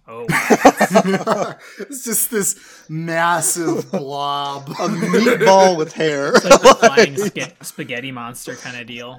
Oh, wow. It's just this massive blob, a meatball with hair. It's like the flying sp- spaghetti monster kind of deal.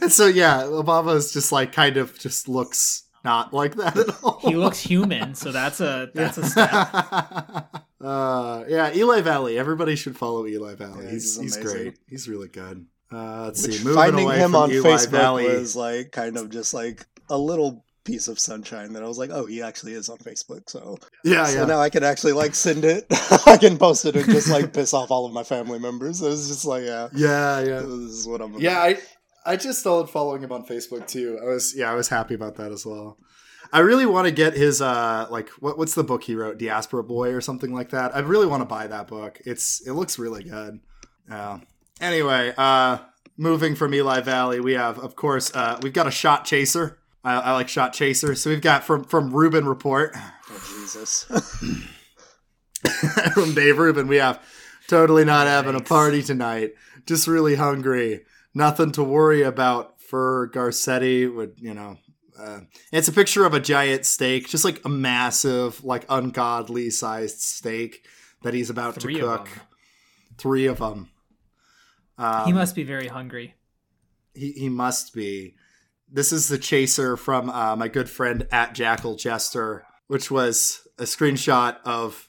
And so, yeah, Obama's just like kind of just looks not like that at all. He looks human, so that's a that's yeah. a step. Uh, yeah, Eli Valley. Everybody should follow Eli Valley. Yeah, he's he's, he's great. He's really good. Uh, let's Which, see. Moving finding away him from on Eli Facebook Valley was like kind of just like a little piece of sunshine that I was like, oh, he actually is on Facebook, so yeah so yeah. now I can actually like send it. I can post it and just like piss off all of my family members. It was just like yeah yeah yeah this is what I'm about. yeah I I just started following him on Facebook too. I was yeah I was happy about that as well. I really want to get his uh like what what's the book he wrote, Diaspora Boy or something like that. I really want to buy that book. It's it looks really good. Yeah. Anyway, uh moving from Eli Valley, we have of course uh we've got a shot chaser. I, I like Shot Chaser. So we've got from, from Rubin Report. Oh, Jesus. From Dave Rubin, we have totally not Thanks. having a party tonight. Just really hungry. Nothing to worry about for Garcetti. Would, you know, uh, it's a picture of a giant steak, just like a massive, like ungodly sized steak that he's about Three to cook. Of them. Three of them. Um, he must be very hungry. He, he must be. This is the chaser from uh, my good friend at Jackal Jester, which was a screenshot of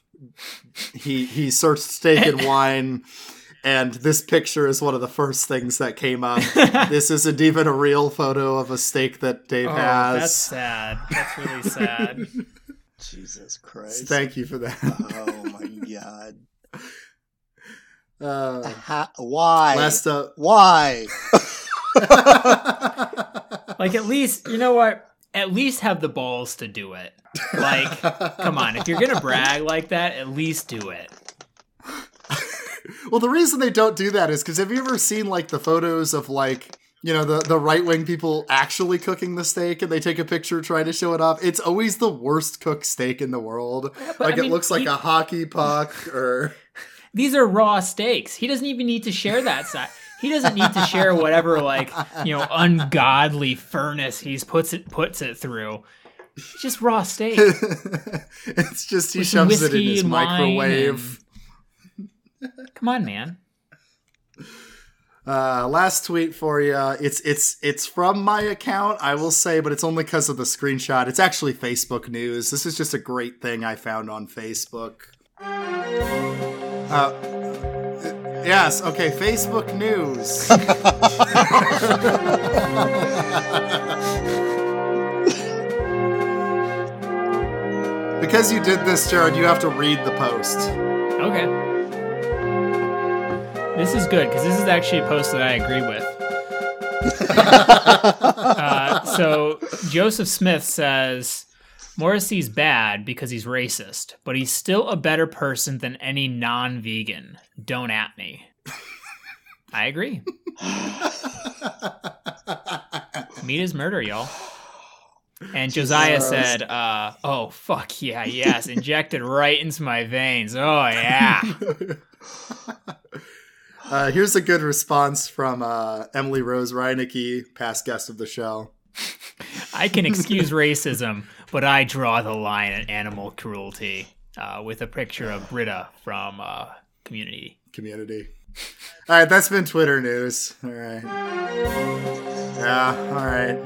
he he searched steak and wine, and this picture is one of the first things that came up. This isn't even a real photo of a steak that Dave oh, has. That's sad. That's really sad. Jesus Christ! Thank you for that. Oh my God. Uh, ha- why? Last up. Why? Like, at least, you know what? At least have the balls to do it. Like, come on. If you're going to brag like that, at least do it. Well, the reason they don't do that is because have you ever seen, like, the photos of, like, you know, the, the right-wing people actually cooking the steak and they take a picture trying to show it off? It's always the worst cooked steak in the world. Yeah, like, I mean, it looks like he... a hockey puck or... These are raw steaks. He doesn't even need to share that side. He doesn't need to share whatever, like, you know, ungodly furnace he's puts it puts it through. It's just raw steak. It's just he With shoves it in his microwave. And... Come on, man. Uh, last tweet for you. It's it's it's from my account, I will say, but it's only because of the screenshot. It's actually Facebook news. This is just a great thing I found on Facebook. Uh. Yes, okay, Facebook news. Because you did this, Jared, you have to read the post. Okay. This is good, because this is actually a post that I agree with. uh, so Joseph Smith says, Morrissey's bad because he's racist, but he's still a better person than any non-vegan. Don't at me. I agree. Meat is murder, y'all. And Josiah Jesus. said, uh, oh, fuck yeah, yes, injected right into my veins. Oh, yeah. Uh, here's a good response from uh, Emily Rose Reinecke, past guest of the show. I can excuse racism, but I draw the line at animal cruelty, uh, with a picture of Britta from uh, Community. Community. All right, that's been Twitter news. All right. Yeah, all right.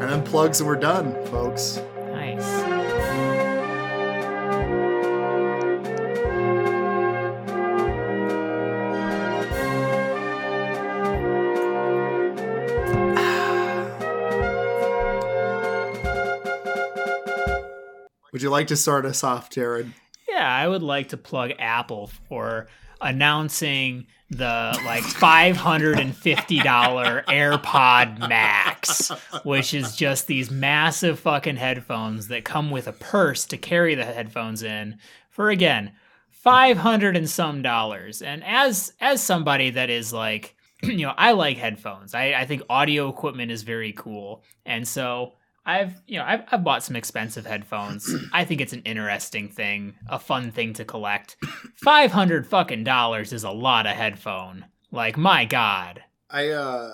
And then plugs, and we're done, folks. Nice. Would you like to start us off, Jared? Yeah, I would like to plug Apple for announcing the like five hundred fifty dollars AirPod Max, which is just these massive fucking headphones that come with a purse to carry the headphones in for, again, five hundred and some dollars. And as as somebody that is like, you know, I like headphones. I, I think audio equipment is very cool. And so I've, you know, I've, I've bought some expensive headphones. I think it's an interesting thing, a fun thing to collect. five hundred fucking dollars is a lot of headphone. Like, my God. I, uh,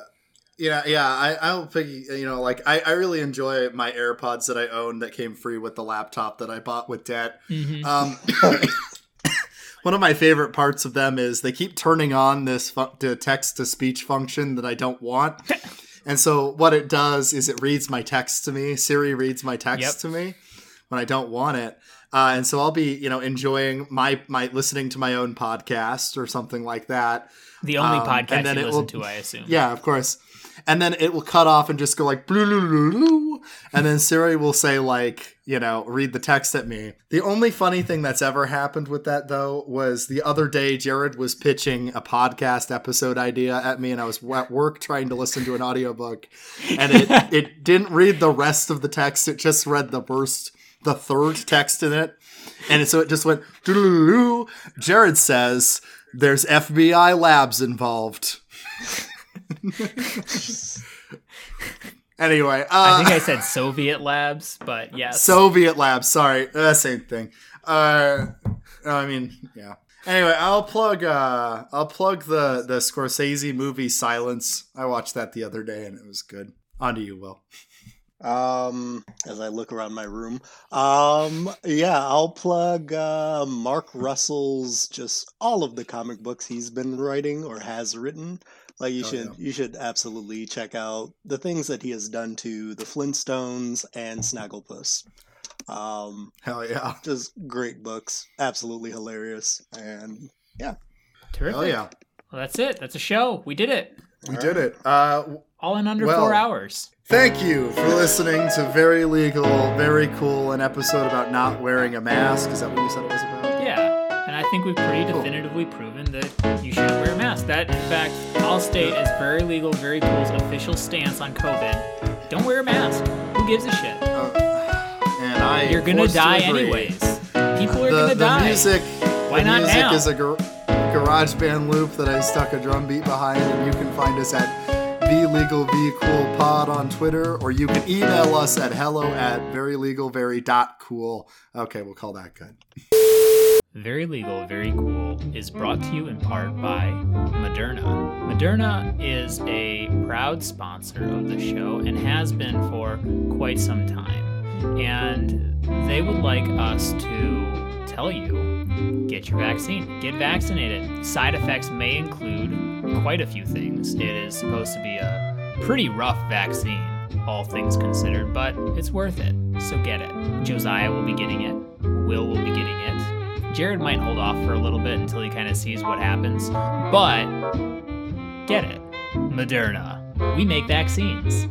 you know, yeah, I, I don't think, you know, like, I, I really enjoy my AirPods that I own that came free with the laptop that I bought with debt. Mm-hmm. Um, one of my favorite parts of them is they keep turning on this fu- text-to-speech function that I don't want. And so what it does is it reads my text to me. Siri reads my text yep. to me when I don't want it. Uh, and so I'll be, you know, enjoying my, my listening to my own podcast or something like that. The only um, podcast and then you it listen will, to, I assume. Yeah, of course. And then it will cut off and just go like, and then Siri will say like, you know, read the text at me. The only funny thing that's ever happened with that, though, was the other day Jared was pitching a podcast episode idea at me, and I was at work trying to listen to an audiobook, and it, it didn't read the rest of the text. It just read the first, the third text in it. And so it just went, Jared says, there's F B I labs involved. Anyway, uh, I think I said Soviet labs, but yeah, Soviet labs. Sorry, uh, same thing. Uh, I mean, yeah. Anyway, I'll plug. Uh, I'll plug the the Scorsese movie Silence. I watched that the other day, and it was good. On to you, Will. Um, as I look around my room, um, yeah, I'll plug uh, Mark Russell's just all of the comic books he's been writing or has written. Like you oh, should, yeah. you should absolutely check out the things that he has done to the Flintstones and Snagglepuss. Um, Hell yeah, just great books, absolutely hilarious, and yeah, terrific. Hell yeah. Well, that's it. That's a show. We did it. We all did right. it. Uh, all in under well, four hours. Thank you for listening to Very Legal, Very Cool, an episode about not wearing a mask. Is that what you said it was about? Yeah. And I think we've pretty cool. definitively proven that you shouldn't wear a mask. That, in fact, I'll state as Very Legal, Very Cool's official stance on COVID. Don't wear a mask. Who gives a shit? Uh, and I You're going to die anyways. People are going to die. The music, Why the not music now? is a gar- garage band loop that I stuck a drum beat behind, and you can find us at VLegalVCoolPod on Twitter, or you can email us at hello at verylegalvery.cool. Okay, we'll call that good. Very Legal, Very Cool is brought to you in part by Moderna. Moderna is a proud sponsor of the show and has been for quite some time. And they would like us to tell you, get your vaccine, get vaccinated. Side effects may include quite a few things. It is supposed to be a pretty rough vaccine, all things considered, but it's worth it. So get it. Josiah will be getting it. Will will be getting it. Jared might hold off for a little bit until he kind of sees what happens, but get it. Moderna. We make vaccines.